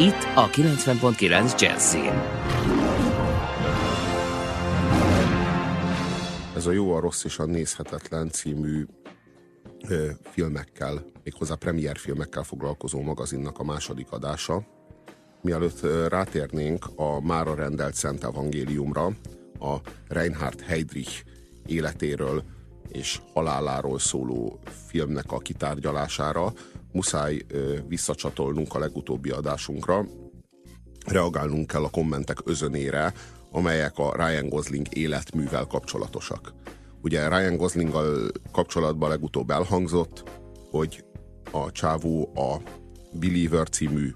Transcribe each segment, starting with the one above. Itt a 90.9 Jazzin. Ez a jó, a rossz és a nézhetetlen című filmekkel, méghozzá premierfilmekkel foglalkozó magazinnak a második adása. Mielőtt rátérnénk a mára rendelt Szent Evangéliumra, a Reinhard Heydrich életéről és haláláról szóló filmnek a kitárgyalására, muszáj visszacsatolnunk a legutóbbi adásunkra. Reagálnunk kell a kommentek özönére, amelyek a Ryan Gosling életművel kapcsolatosak. Ugye Ryan Goslinggal kapcsolatban legutóbb elhangzott, hogy a csávó a Believer című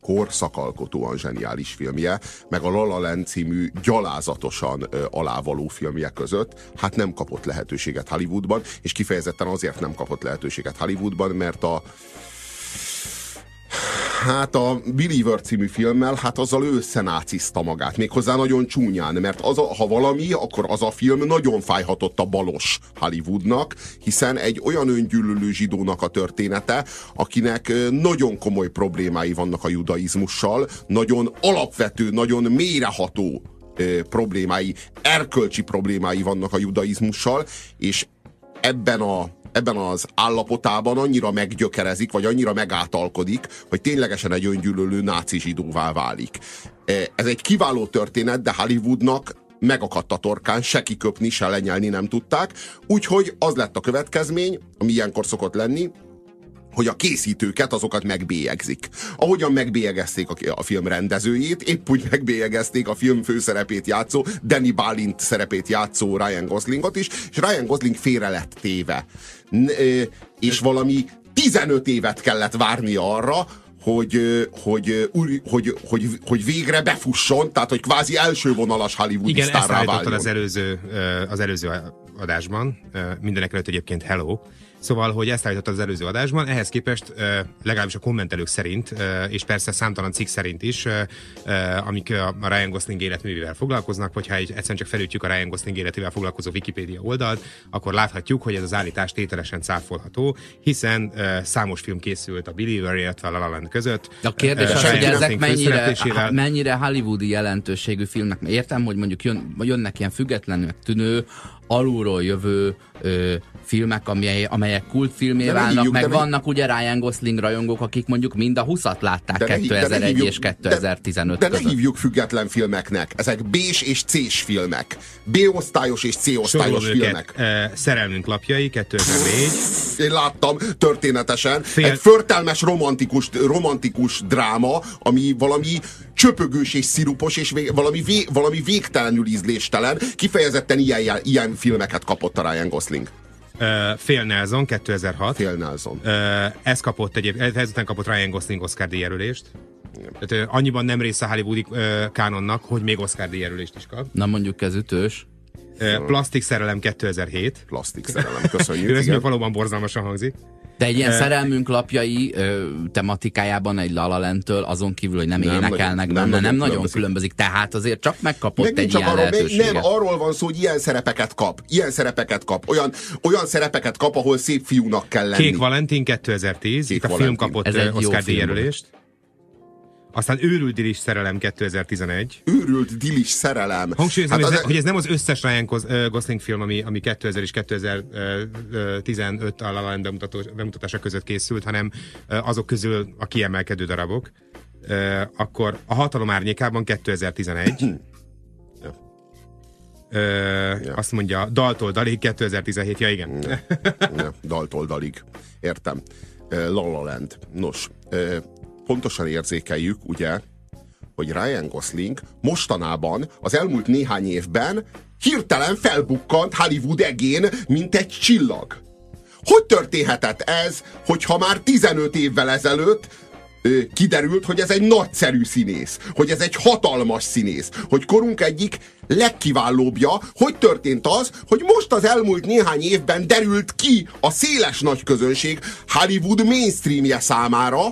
korszakalkotóan zseniális filmje, meg a La La Land című gyalázatosan alávaló filmje között, hát nem kapott lehetőséget Hollywoodban, és kifejezetten azért nem kapott lehetőséget Hollywoodban, mert a Believer című filmmel, hát azzal ő összenácizta magát, méghozzá nagyon csúnyán, mert ha valami, akkor az a film nagyon fájhatott a balos Hollywoodnak, hiszen egy olyan öngyűlölő zsidónak a története, akinek nagyon komoly problémái vannak a judaizmussal, nagyon alapvető, nagyon mélyreható problémái, erkölcsi problémái vannak a judaizmussal, és ebben az állapotában annyira meggyökerezik, vagy annyira megátalkodik, hogy ténylegesen egy öngyűlölő náci zsidóvá válik. Ez egy kiváló történet, de Hollywoodnak megakadt a torkán, se kiköpni, se lenyelni nem tudták, úgyhogy az lett a következmény, ami ilyenkor szokott lenni, hogy a készítőket, azokat megbélyegzik. Ahogyan megbélyegezték a film rendezőjét, épp úgy megbélyegezték a film főszerepét játszó, Danny Bálint szerepét játszó Ryan Goslingot is, és Ryan Gosling félre lett téve. És valami 15 évet kellett várni arra, hogy végre befusson, tehát hogy kvázi elsővonalas Hollywood sztárrá váljon. Igen, ezt az előző adásban, mindenekelőtt egyébként Hello. Szóval, hogy ezt állította az előző adásban, ehhez képest legalábbis a kommentelők szerint, és persze számtalan cikk szerint is, amik a Ryan Gosling életművével foglalkoznak, vagy ha egyszerűen csak felütjük a Ryan Gosling életével foglalkozó Wikipédia oldalt, akkor láthatjuk, hogy ez az állítás tételesen cáfolható, hiszen számos film készült a Believer, illetve a La La Land között. A kérdés az, hogy ezek mennyire hollywoodi jelentőségű filmnek. Értem, hogy mondjuk jönnek ilyen függetlennek tűnő, alulról jövő filmek, amelyek kultfilmé válnak, meg vannak ugye Ryan Gosling rajongók, akik mondjuk mind a 20-at látták 2001 és 2015 között. De ne hívjuk független filmeknek. Ezek B-s és C-s filmek. B-osztályos és C-osztályos filmek. Szerelmünk lapjai, 2004. Én láttam történetesen. Egy förtelmes romantikus dráma, ami valami csöpögős és szirupos, és valami végtelenül ízléstelen. Kifejezetten ilyen filmeket kapott a Ryan Gosling. Fél Nelson, 2006. Fél Nelson. Ez kapott ezután kapott Ryan Gosling Oscar-díjjelölést. Tehát annyiban nem része a hollywoodi kánonnak, hogy még Oscar-díjjelölést is kap. Na mondjuk ez ütős. Plastik szerelem 2007. Plastik szerelem, köszönjük. Ez még valóban borzalmasan hangzik. De egy ilyen szerelmünk lapjai tematikájában egy La La Landtől azon kívül, hogy nem énekelnek benne, nem nagyon különbözik. Tehát azért csak megkapott egy ilyen lehetőséget. Nem, arról van szó, hogy ilyen szerepeket kap. Olyan szerepeket kap, ahol szép fiúnak kell lenni. Kék Valentin 2010, Kék itt a film kapott Oscar-díjjelölést. Aztán Őrült Dilis szerelem 2011. Őrült Dilis szerelem. Hangsúlyozom, hogy ez nem az összes Ryan Gosling film, ami 2000 és 2015 a La La Land bemutatása között készült, hanem azok közül a kiemelkedő darabok. Akkor a Hatalom árnyékában 2011. Azt mondja, Daltól Dalig 2017. Ja, igen. Daltól Dalig. Értem. La La Land. Nos, pontosan érzékeljük, ugye, hogy Ryan Gosling mostanában, az elmúlt néhány évben hirtelen felbukkant Hollywood egén, mint egy csillag. Hogy történhetett ez, hogyha már 15 évvel ezelőtt kiderült, hogy ez egy nagyszerű színész, hogy ez egy hatalmas színész, hogy korunk egyik legkiválóbbja, hogy történt az, hogy most az elmúlt néhány évben derült ki a széles nagy közönség Hollywood mainstreamje számára,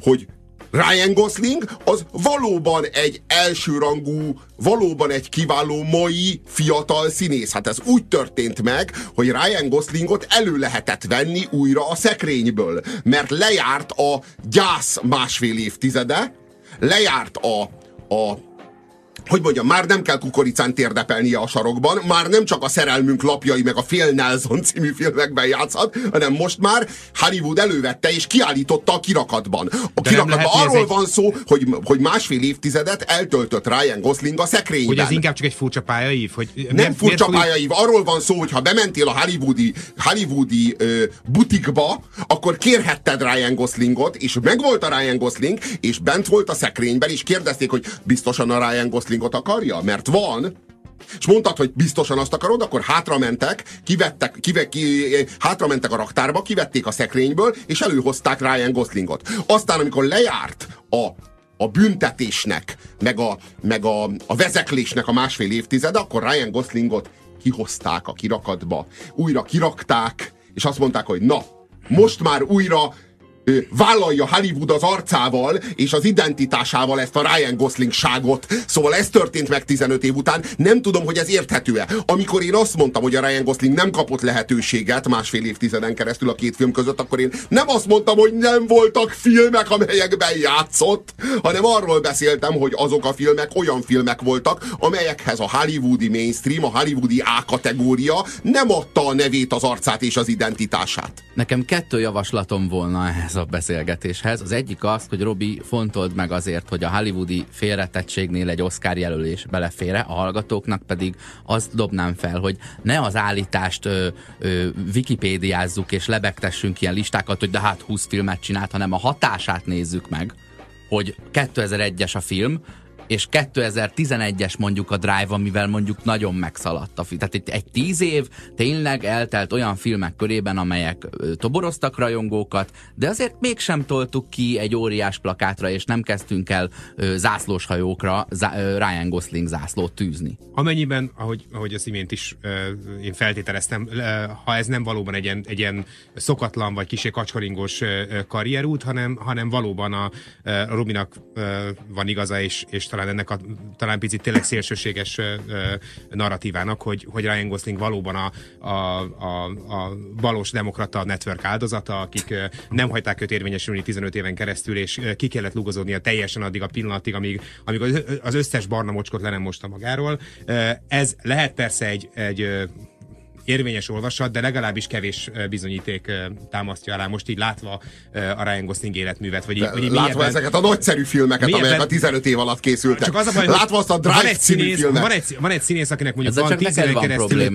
hogy Ryan Gosling az valóban egy elsőrangú, valóban egy kiváló mai fiatal színész. Hát ez úgy történt meg, hogy Ryan Goslingot elő lehetett venni újra a szekrényből, mert lejárt a gyász másfél évtizede, lejárt hogy mondjam, már nem kell kukoricán térdepelnie a sarokban, már nem csak a szerelmünk lapjai meg a Fél Nelson című filmekben játszhat, hanem most már Hollywood elővette és kiállította a kirakatban. A kirakatban arról van szó, hogy másfél évtizedet eltöltött Ryan Gosling a szekrényben. Hogy ez inkább csak egy furcsa pályaív? Nem furcsa pályaív, arról van szó, hogy ha bementél a hollywoodi butikba, akkor kérhetted Ryan Goslingot, és megvolt a Ryan Gosling, és bent volt a szekrényben, és kérdezték, hogy biztosan a Ryan Goslingot akarja? Mert van. És mondtad, hogy biztosan azt akarod, akkor hátramentek, hátramentek a raktárba, kivették a szekrényből, és előhozták Ryan Goslingot. Aztán, amikor lejárt a büntetésnek, meg a vezeklésnek a másfél évtizede, akkor Ryan Goslingot kihozták a kirakatba. Újra kirakták, és azt mondták, hogy na, most már újra vállalja Hollywood az arcával és az identitásával ezt a Ryan Gosling-ságot. Szóval ez történt meg 15 év után. Nem tudom, hogy ez érthető-e. Amikor én azt mondtam, hogy a Ryan Gosling nem kapott lehetőséget másfél évtizeden keresztül a két film között, akkor én nem azt mondtam, hogy nem voltak filmek, amelyekben játszott, hanem arról beszéltem, hogy azok a filmek olyan filmek voltak, amelyekhez a hollywoodi mainstream, a hollywoodi A-kategória nem adta a nevét, az arcát és az identitását. Nekem 2 javaslatom volna ehhez a beszélgetéshez. Az egyik az, hogy Robi, fontold meg azért, hogy a hollywoodi félretettségnél egy Oscar jelölés belefére, a hallgatóknak pedig azt dobnám fel, hogy ne az állítást wikipédiázzuk és lebegtessünk ilyen listákat, hogy de hát 20 filmet csinált, hanem a hatását nézzük meg, hogy 2001-es a film, és 2011-es mondjuk a Drive, amivel mondjuk nagyon megszaladt a film. Tehát egy 10 év tényleg eltelt olyan filmek körében, amelyek toboroztak rajongókat, de azért mégsem toltuk ki egy óriás plakátra, és nem kezdtünk el zászlós hajókra Ryan Gosling zászlót tűzni. Amennyiben, ahogy az imént is én feltételeztem, ha ez nem valóban egy ilyen szokatlan vagy kicsi kacskaringos karrierút, hanem valóban a Robinak van igaza, és talán ennek a picit tényleg szélsőséges narratívának, hogy Ryan Gosling valóban a valós demokrata network áldozata, akik nem hagyták őt érvényesülni 15 éven keresztül, és ki kellett lugozódnia teljesen addig a pillanatig, amíg az összes barna mocskot le nem mosta magáról. Ez lehet persze egy érvényes olvasat, de legalábbis kevés bizonyíték támasztja alá most így látva a Ryan Gosling életművet. Vagy látva ezeket a nagyszerű filmeket, amelyek a 15 év alatt készültek. Csak az a baj, látva azt a Drive című filmet. Van egy színész, akinek mondjuk van 10 éven keresztül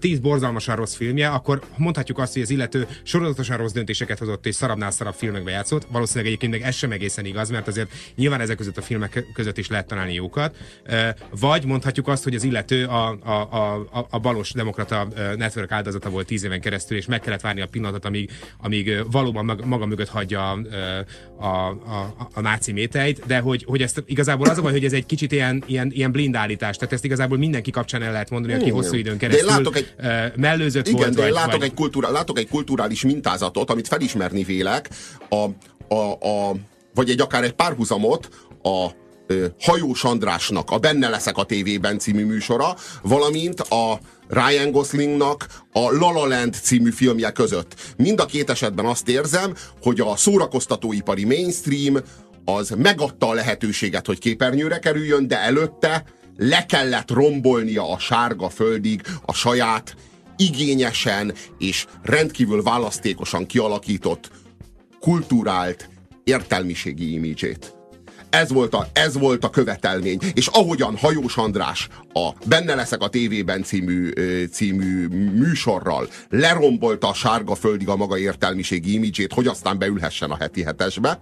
10 borzalmasan rossz filmje, akkor mondhatjuk azt, hogy az illető sorozatosan rossz döntéseket hozott, és szarabnál szarabb filmekbe játszott. Valószínűleg egyébként ez sem egészen igaz, mert azért nyilván ezek között a filmek között is lehet találni jókat. Vagy mondhatjuk azt, hogy az illető a balos demokrata a network áldozata volt 10 éven keresztül, és meg kellett várni a pillanatot, amíg valóban maga mögött hagyja a náci métejt, de hogy ezt igazából az a baj, hogy ez egy kicsit ilyen blind állítás, tehát ezt igazából mindenki kapcsán el lehet mondani, aki hosszú időn keresztül mellőzött volt. Igen, látok egy kulturális mintázatot, amit felismerni vélek, vagy akár egy párhuzamot a Hajós Andrásnak a Benne leszek a tévében című műsora, valamint a Ryan Goslingnak a La La Land című filmje között. Mind a két esetben azt érzem, hogy a szórakoztatóipari mainstream az megadta a lehetőséget, hogy képernyőre kerüljön, de előtte le kellett rombolnia a sárga földig a saját igényesen és rendkívül választékosan kialakított, kulturált értelmiségi imidzsét. Ez volt a követelmény. És ahogyan Hajós András a Benne leszek a tévében című műsorral lerombolta a sárga földig a maga értelmiségi imidzsét, hogy aztán beülhessen a heti hetesbe,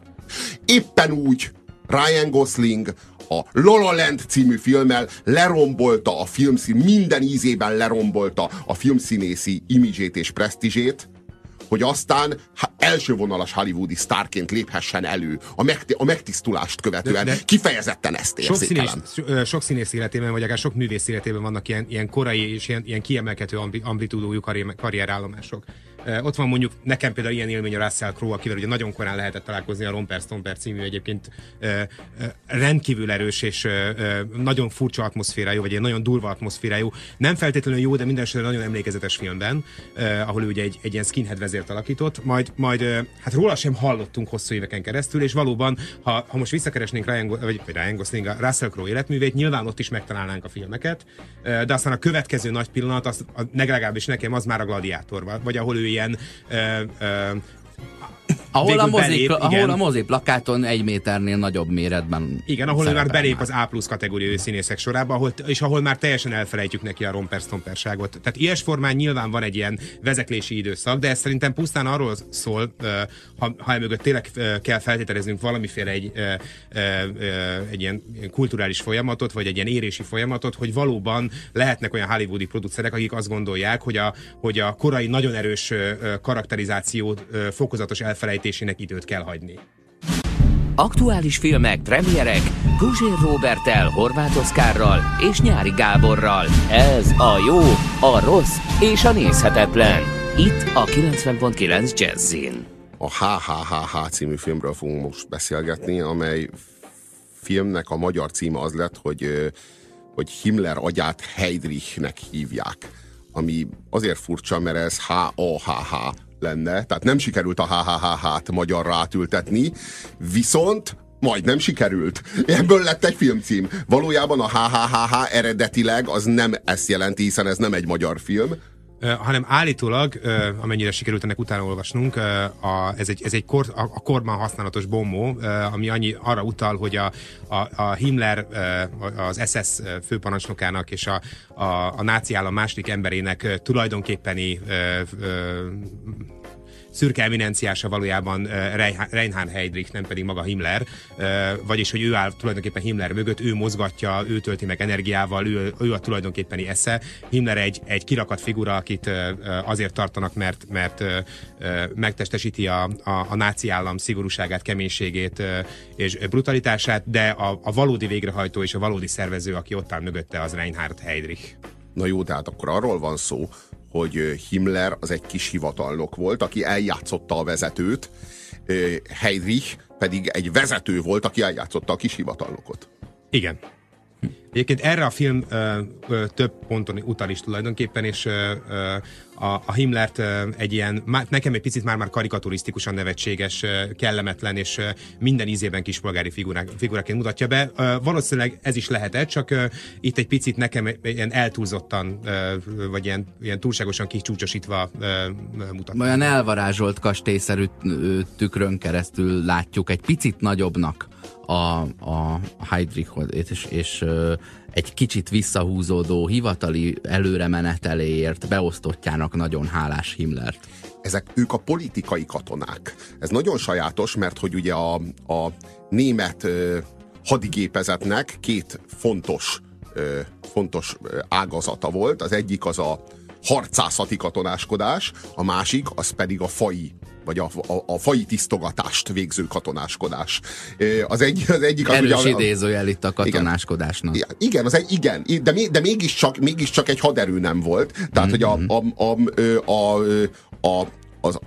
éppen úgy Ryan Gosling a La La Land című filmmel lerombolta minden ízében lerombolta a filmszínészi imidzsét és presztízsét, hogy aztán első vonalas hollywoodi sztárként léphessen elő a megtisztulást követően. De kifejezetten ezt érzékelem. Sok színész életében, vagy akár sok művész életében vannak ilyen korai és ilyen kiemelkedő amplitúdójú karrierállomások. Ott van mondjuk nekem például ilyen élmény a Russell Crowe, akivel ugye nagyon korán lehetett találkozni, a Romper Stomper című egyébként rendkívül erős és nagyon furcsa atmoszférájú, vagy egy nagyon durva atmoszférájú, nem feltétlenül jó, de minden esetre nagyon emlékezetes filmben, ahol ő ugye egy ilyen skinhead vezért alakított, majd hát róla sem hallottunk hosszú éveken keresztül, és valóban, ha most visszakeresnénk Ryan Gosling, a Russell Crowe életművét, nyilván ott is megtalálnánk a filmeket, de aztán a következő nagy pillanat, legalábbis nekem az már a Gladiátor, vagy ahol ő ilyen ahol a mozi plakáton egy méternél nagyobb méretben. Igen, ahol már belép az A+ kategóriai színészek sorába, ahol már teljesen elfelejtjük neki a romper-sztomperságot. Tehát ilyes formán nyilván van egy ilyen vezeklési időszak, de ez szerintem pusztán arról szól, ha emögött tényleg kell feltételeznünk valamiféle egy ilyen kulturális folyamatot, vagy egy ilyen érési folyamatot, hogy valóban lehetnek olyan hollywoodi producerek, akik azt gondolják, hogy a korai nagyon erős karakterizáció fokozatos elfelejtésének időt kell hagyni. Aktuális filmek, premierek Guzsér Róberttel, Horváth Oszkárral és Nyári Gáborral. Ez a jó, a rossz és a nézhetetlen. Itt a 90.9 Jazzin. A HHHH című filmről fogunk most beszélgetni, amely filmnek a magyar címe az lett, hogy Himmler agyát Heydrichnek hívják. Ami azért furcsa, mert ez HAHH lenne, tehát nem sikerült a HHHH-t magyarra átültetni, viszont majdnem sikerült. Ebből lett egy filmcím. Valójában a HHHH eredetileg az nem ezt jelenti, hiszen ez nem egy magyar film. Hanem állítólag, amennyire sikerült ennek utána olvasnunk, ez egy korban használatos bombó, ami arra utal, hogy a Himmler az SS főparancsnokának és a náci állam második emberének tulajdonképpeni szürke eminenciása valójában Reinhard Heydrich, nem pedig maga Himmler, vagyis hogy ő áll tulajdonképpen Himmler mögött, ő mozgatja, ő tölti meg energiával, ő a tulajdonképpeni esze. Himmler egy kirakat figura, akit azért tartanak, mert megtestesíti a náci állam szigorúságát, keménységét és brutalitását, de a valódi végrehajtó és a valódi szervező, aki ott áll mögötte, az Reinhard Heydrich. Na jó, tehát akkor arról van szó, hogy Himmler az egy kis hivatalnok volt, aki eljátszotta a vezetőt, Heydrich pedig egy vezető volt, aki eljátszotta a kis hivatalnokot. Igen. Egyébként erre a film több ponton utal is tulajdonképpen, és a Himmlert egy ilyen, nekem egy picit már karikaturisztikusan nevetséges, kellemetlen és minden ízében kispolgári figuráként mutatja be. Valószínűleg ez is lehetett, csak itt egy picit nekem ilyen eltúlzottan, vagy ilyen túlságosan kicsúcsosítva mutatja. Olyan elvarázsolt kastélyszerű tükrön keresztül látjuk egy picit nagyobbnak a Heydrichot, és egy kicsit visszahúzódó, hivatali előremeneteléért beosztottjának nagyon hálás Himmlert. Ők a politikai katonák. Ez nagyon sajátos, mert hogy ugye a német hadigépezetnek két fontos ágazata volt. Az egyik az a harcászati katonáskodás, a másik az pedig a faji, vagy a faji tisztogatást végző katonáskodás. Az egyik... Erős idézőjel itt a katonáskodásnak. Igen, de mégiscsak egy haderő nem volt. Tehát, hogy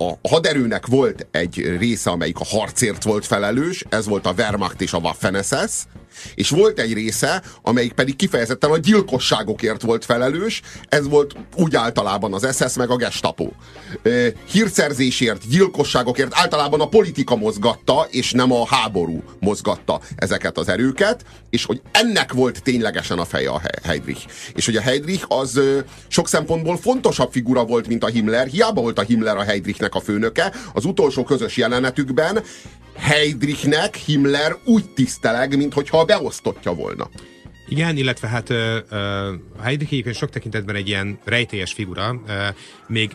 a haderőnek volt egy része, amelyik a harcért volt felelős, ez volt a Wehrmacht és a Waffen-SS, és volt egy része, amelyik pedig kifejezetten a gyilkosságokért volt felelős, ez volt úgy általában az SS meg a Gestapo. Hírszerzésért, gyilkosságokért általában a politika mozgatta, és nem a háború mozgatta ezeket az erőket, és hogy ennek volt ténylegesen a feje a Heydrich. És hogy a Heydrich az sok szempontból fontosabb figura volt, mint a Himmler, hiába volt a Himmler a Heydrichnek a főnöke, az utolsó közös jelenetükben Heydrichnek Himmler úgy tiszteleg, minthogyha beosztottja volna. Igen, illetve hát Heidrich sok tekintetben egy ilyen rejtélyes figura,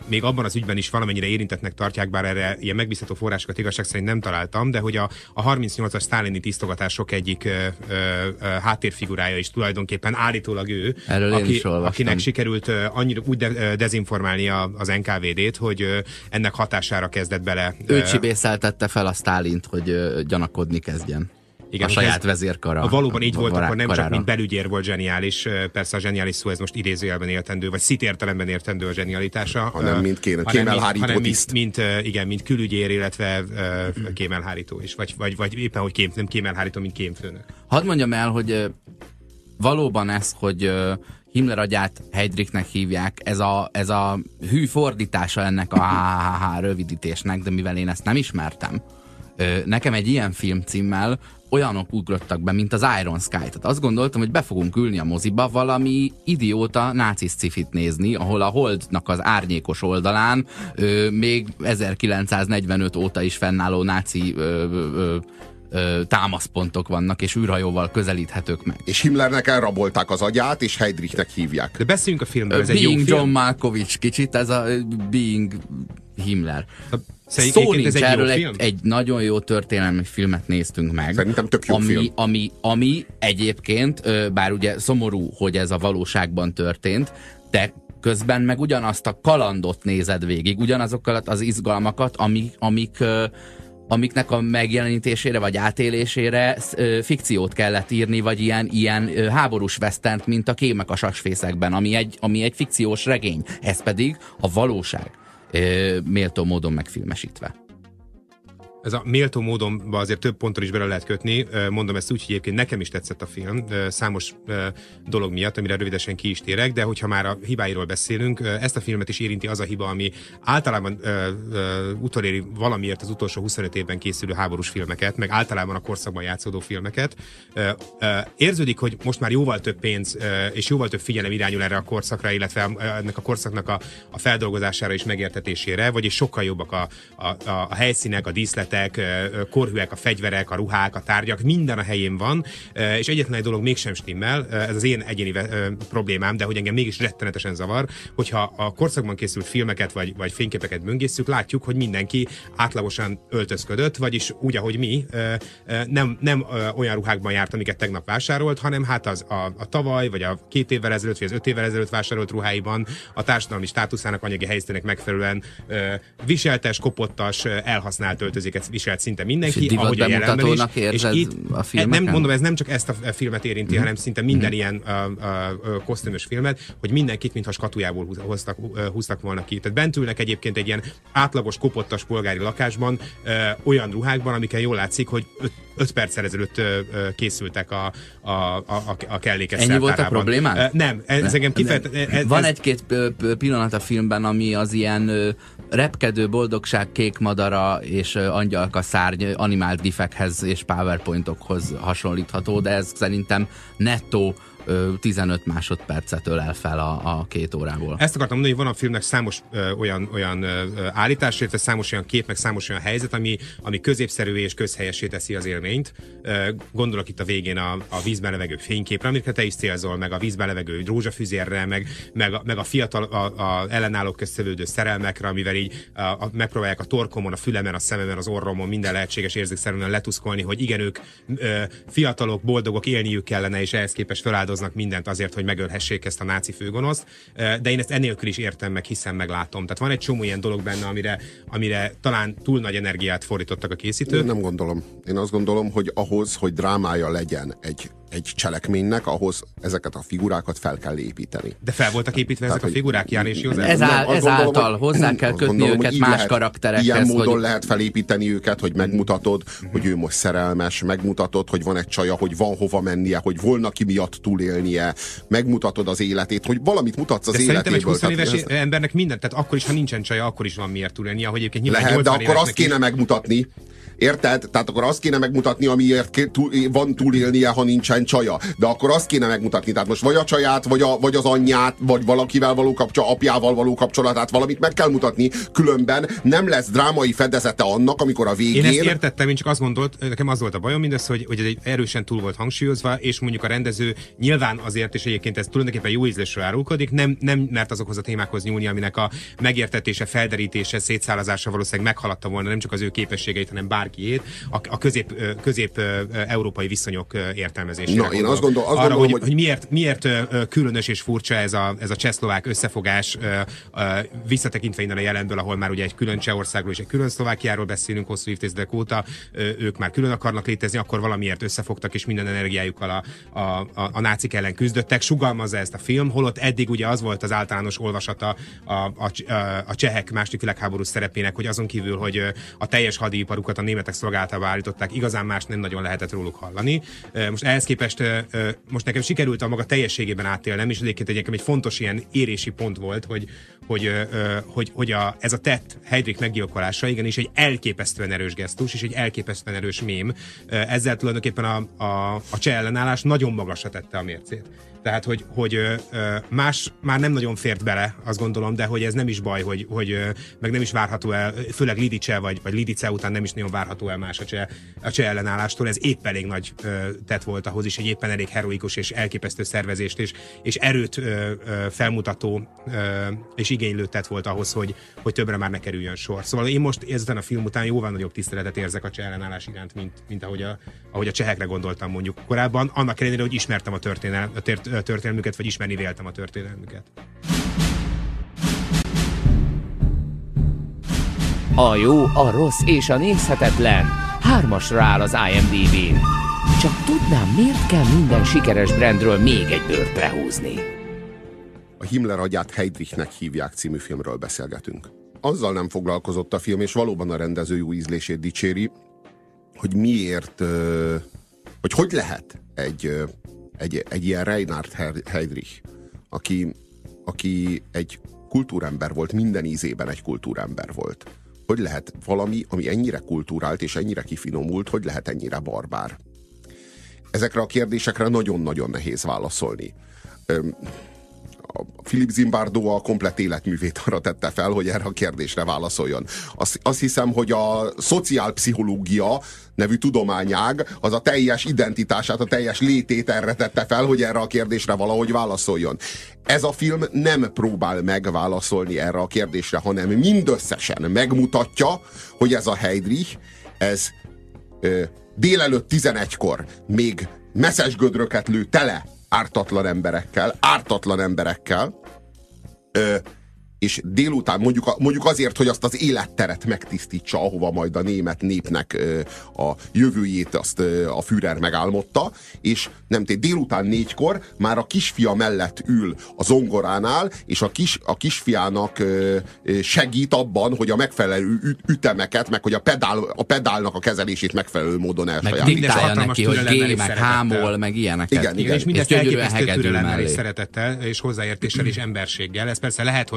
még abban az ügyben is valamennyire érintettnek tartják, bár erre ilyen megbízható forrásokat igazság szerint nem találtam, de hogy a 38-as sztálini tisztogatások egyik háttérfigurája is tulajdonképpen állítólag ő, akinek sikerült annyira úgy dezinformálni az NKVD-t, hogy ennek hatására kezdett bele. Ő csibészeltette fel a Sztálint, hogy gyanakodni kezdjen. Igen, a saját vezérkara. Ha valóban így volt, akkor nem csak mint belügyér volt zseniális, persze a zseniális szó ez most idézőjelben értendő, vagy szit értelemben értendő a zsenialitása. Hanem mint kémelhárító tiszt. Mint külügyér, illetve kémelhárító is. Vagy éppen, hogy nem kémelhárító, mint kémfőnök. Hadd mondjam el, hogy valóban ez, hogy Himmler agyát Heydrichnek hívják, ez a hű fordítása ennek a HHH rövidítésnek, de mivel én ezt nem ismertem, nekem egy ilyen film címmel olyanok ugrottak be, mint az Iron Sky. Tehát azt gondoltam, hogy be fogunk ülni a moziba valami idióta náci sci-fit nézni, ahol a Holdnak az árnyékos oldalán még 1945 óta is fennálló náci támaszpontok vannak, és űrhajóval közelíthetők meg. És Himmlernek elrabolták az agyát, és Heydrichnek hívják. De beszéljünk a filmről, ez egy jó film. John Malkovich kicsit, ez a Being Himmler. Szó nincs erről, egy nagyon jó történelmi filmet néztünk meg. Szerintem tök jó film. Ami egyébként, bár ugye szomorú, hogy ez a valóságban történt, de közben meg ugyanazt a kalandot nézed végig, ugyanazokkal az izgalmakat, amiknek a megjelenítésére vagy átélésére fikciót kellett írni, vagy ilyen háborús westernt, mint a Kémek a sasfészekben, ami egy fikciós regény. Ez pedig a valóság méltó módon megfilmesítve. Ez a méltó módonban azért több ponton is bele lehet kötni. Mondom ezt úgy, hogy egyébként nekem is tetszett a film, számos dolog miatt, amire rövidesen ki is térek, de hogyha már a hibáiról beszélünk, ezt a filmet is érinti az a hiba, ami általában utoléri valamiért az utolsó 25 évben készülő háborús filmeket, meg általában a korszakban játszódó filmeket. Érződik, hogy most már jóval több pénz és jóval több figyelem irányul erre a korszakra, illetve ennek a korszaknak a feldolgozására és megértetésére, vagyis sokkal jobbak a helyszínek, a díszletek, korhűek, a fegyverek, a ruhák, a tárgyak, minden a helyén van, és egyetlen egy dolog mégsem stimmel, ez az én egyéni problémám, de hogy engem mégis rettenetesen zavar, hogyha a korszakban készült filmeket vagy fényképeket böngészünk, látjuk, hogy mindenki átlagosan öltözködött, vagyis úgy, ahogy mi, nem olyan ruhákban járt, amiket tegnap vásárolt, hanem hát az a tavaly, vagy a 2 évvel ezelőtt, vagy az 5 évvel ezelőtt vásárolt ruháiban a társadalmi státuszának, anyagi helyzetének megfelelően viseltes, kopottas, elhasznált öltözik viselt szinte mindenki, ahogy a jelenben is. És itt, nem mondom, ez nem csak ezt a filmet érinti, hanem szinte minden ilyen kosztümös filmet, hogy mindenkit, mintha skatujából húztak volna ki. Tehát bent ülnek egyébként egy ilyen átlagos, kopottas polgári lakásban, olyan ruhákban, amiken jól látszik, hogy 5 perccel ezelőtt készültek a kellékes szertárában. Ennyi volt a problémám? Nem. Van egy-két pillanat a filmben, ami az ilyen repkedő boldogság kék madara és angyalka szárny animált gifekhez és powerpointokhoz hasonlítható, de ez szerintem nettó 15 másodpercet ölel fel a 2 órából. Ezt akartam mondani, hogy van a filmnek számos olyan állítás, illetve számos olyan kép, meg számos olyan helyzet, ami középszerűvé és közhelyessé teszi az élményt. Gondolok itt a végén a vízben levegő fényképre, amikre te is célzol, meg a vízben levegő rózsafüzérre, meg a fiatal ellenállók közszövődő szerelmekre, amivel így megpróbálják a torkomon, a fülemen, a szememen, az orromon minden lehetséges érzékszerűen letuszkolni, hogy igen, ők fiatalok, boldogok, élniük kellene, és ehhez képest feláldoznak mindent azért, hogy megölhessék ezt a náci főgonoszt, de én ezt ennélkül is értem meg, hiszem, meglátom. Tehát van egy csomó ilyen dolog benne, amire talán túl nagy energiát fordítottak a készítők. Én nem gondolom. Én azt gondolom, hogy ahhoz, hogy drámája legyen egy cselekménynek, ahhoz ezeket a figurákat fel kell építeni. De fel voltak építve ezek a figurák, Ján és József? Ezáltal hozzá kell kötni őket más karakterekhez. Ilyen módon lehet felépíteni őket, hogy megmutatod, hogy ő most szerelmes, megmutatod, hogy van egy csaja, hogy van hova mennie, hogy volna ki miatt túlélnie, megmutatod az életét, hogy valamit mutatsz az életéből. De szerintem egy 20 éves embernek mindent, tehát akkor is, ha nincsen csaja, akkor is van miért túlélnie, hogy egyébként nyilván 80 évesnek. De akkor azt kéne megmutatni, Érted? Tehát akkor azt kéne megmutatni, amiért van túlélnie, ha nincsen csaja. De akkor azt kéne megmutatni. Tehát most vagy a csaját, vagy az anyját, vagy valakivel való kapcsolat, apjával való kapcsolatát, valamit meg kell mutatni, különben nem lesz drámai fedezete annak, amikor a végén... Én ezt értettem, én csak azt gondolt, nekem az volt a bajom mindez, hogy ez egy erősen túl volt hangsúlyozva, és mondjuk a rendező nyilván azért, és egyébként ez tulajdonképpen jó ízlésről árulkodik, nem mert azokhoz a témákhoz nyúlni, aminek a megértetése, felderítése, szétszállazása valószínűleg meghaladta volna nem csak az ő képességeit, hanem bárkiét, a közép-európai viszonyok értelmezésére. Na, én azt gondolom, hogy miért különös és furcsa ez a csehszlovák összefogás, visszatekintve innen a jelenből, ahol már ugye egy külön Csehországról és egy külön Szlovákiáról beszélünk hosszú évtizedek óta, ők már külön akarnak létezni, akkor valamiért összefogtak, és minden energiájukkal a nácik ellen küzdöttek. Sugalmazza ezt a film, holott eddig ugye az volt az általános olvasata a csehek második világháború szerepének, hogy azon kívül, hogy a teljes hadiparukat a németek szolgálatába állították, igazán más nem nagyon lehetett róluk hallani. Most ehhez képest most nekem sikerült a maga teljességében átélnem, és egyébként egy fontos ilyen érési pont volt, hogy ez a tett Heydrich meggyilkolása igenis egy elképesztően erős gesztus, és egy elképesztően erős mém. Ezzel tulajdonképpen a cseh ellenállás nagyon magasra tette a mércét. Tehát, hogy más már nem nagyon fért bele, azt gondolom, de hogy ez nem is baj, hogy meg nem is várható el, főleg Lidice vagy Lidice után nem is nagyon várható el más a cseh ellenállástól. Ez épp elég nagy tett volt ahhoz is, egy éppen elég heroikus és elképesztő szervezést és erőt felmutató és igénylő tett volt ahhoz, hogy többre már ne kerüljön sor. Szóval én most ezután a film után jóval nagyobb tiszteletet érzek a cseh ellenállás iránt, mint ahogy a csehekre gondoltam mondjuk korábban, annak ellenére, hogy ismertem a történelmüket, vagy ismerni véltem a történelmüket. A jó, a rossz és a nézhetetlen 3-asra áll az IMDb-n. Csak tudnám, miért kell minden sikeres brandről még egy bőrt lehúzni. A Himmler agyát Heydrichnek hívják című filmről beszélgetünk. Azzal nem foglalkozott a film, és valóban a rendező jó ízlését dicséri, hogy miért, hogy lehet egy ilyen Reinhard Heydrich, aki egy kultúrember volt, minden ízében egy kultúrember volt. Hogy lehet valami, ami ennyire kultúrált és ennyire kifinomult, hogy lehet ennyire barbár? Ezekre a kérdésekre nagyon-nagyon nehéz válaszolni. Philip Zimbardo a komplett életművét arra tette fel, hogy erre a kérdésre válaszoljon. Azt hiszem, hogy a szociálpszichológia nevű tudományág az a teljes identitását, a teljes létét erre tette fel, hogy erre a kérdésre valahogy válaszoljon. Ez a film nem próbál megválaszolni erre a kérdésre, hanem mindösszesen megmutatja, hogy ez a Heydrich, ez délelőtt 11-kor még messzes gödröket lő tele ártatlan emberekkel, és délután mondjuk azért, hogy azt az életteret megtisztítsa, ahova majd a német népnek a jövőjét azt a Führer megálmodta, és nem délután 4-kor már a kisfia mellett ül a zongoránál, és a kisfiának segít abban, hogy a megfelelő ütemeket, meg hogy a pedálnak a kezelését megfelelő módon elsajátítsa. Meg neki, hogy gé, meg hámol, meg ilyeneket. Igen. És mindezt elképesztő türelemmel szeretettel, és hozzáértéssel, és emberséggel. Ez persze lehet,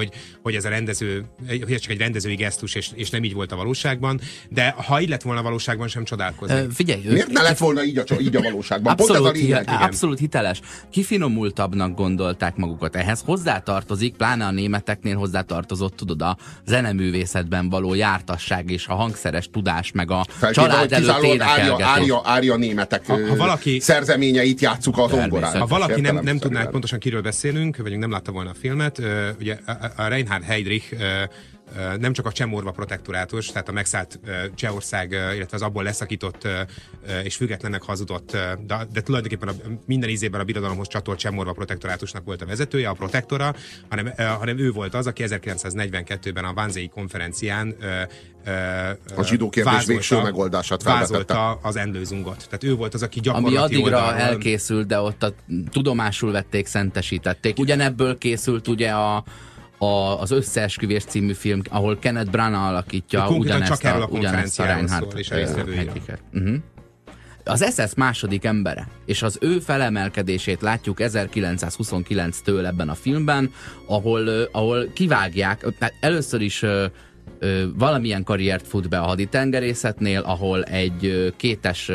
hogy ez a rendező, hogy ez csak egy rendezői gesztus, és nem így volt a valóságban, de ha így lett volna a valóságban, sem csodálkozni. Figyelj, miért ne lett volna így a valóságban? Abszolút hiteles. Kifinomultabbnak gondolták magukat. Ehhez hozzátartozik, pláne a németeknél hozzátartozott, tudod, a zeneművészetben való jártasság és a hangszeres tudás, meg a család előtt énekelgető. Árja németek ha valaki, szerzeményeit játsszuk az zongorán. Ha valaki nem tudná, hogy pontosan kiről beszélünk, vagy nem látta volna a filmet, ugye a Reinhard Heydrich nem csak a Csehmorva protektorátus, tehát a megszállt Csehország, illetve az abból leszakított és függetlennek hazudott, de tulajdonképpen minden ízében a birodalomhoz csatolt Csehmorva protektorátusnak volt a vezetője, a protektora, hanem ő volt az, aki 1942-ben a Wannsee-i konferencián a zsidó kérdés végső megoldását felvetette. Vázolta az Endlösungot. Tehát ő volt az, aki gyakorlatilag... Ami addigra elkészült, de ott a tudomásul vették, szentesítették. Ugyanebből készült ugye az Összeesküvés című film, ahol Kenneth Branagh alakítja ugyanezt a Reinhard Heydrichet. Az SS második embere, és az ő felemelkedését látjuk 1929-től ebben a filmben, ahol kivágják, először is valamilyen karriert fut be a haditengerészetnél, ahol egy kétes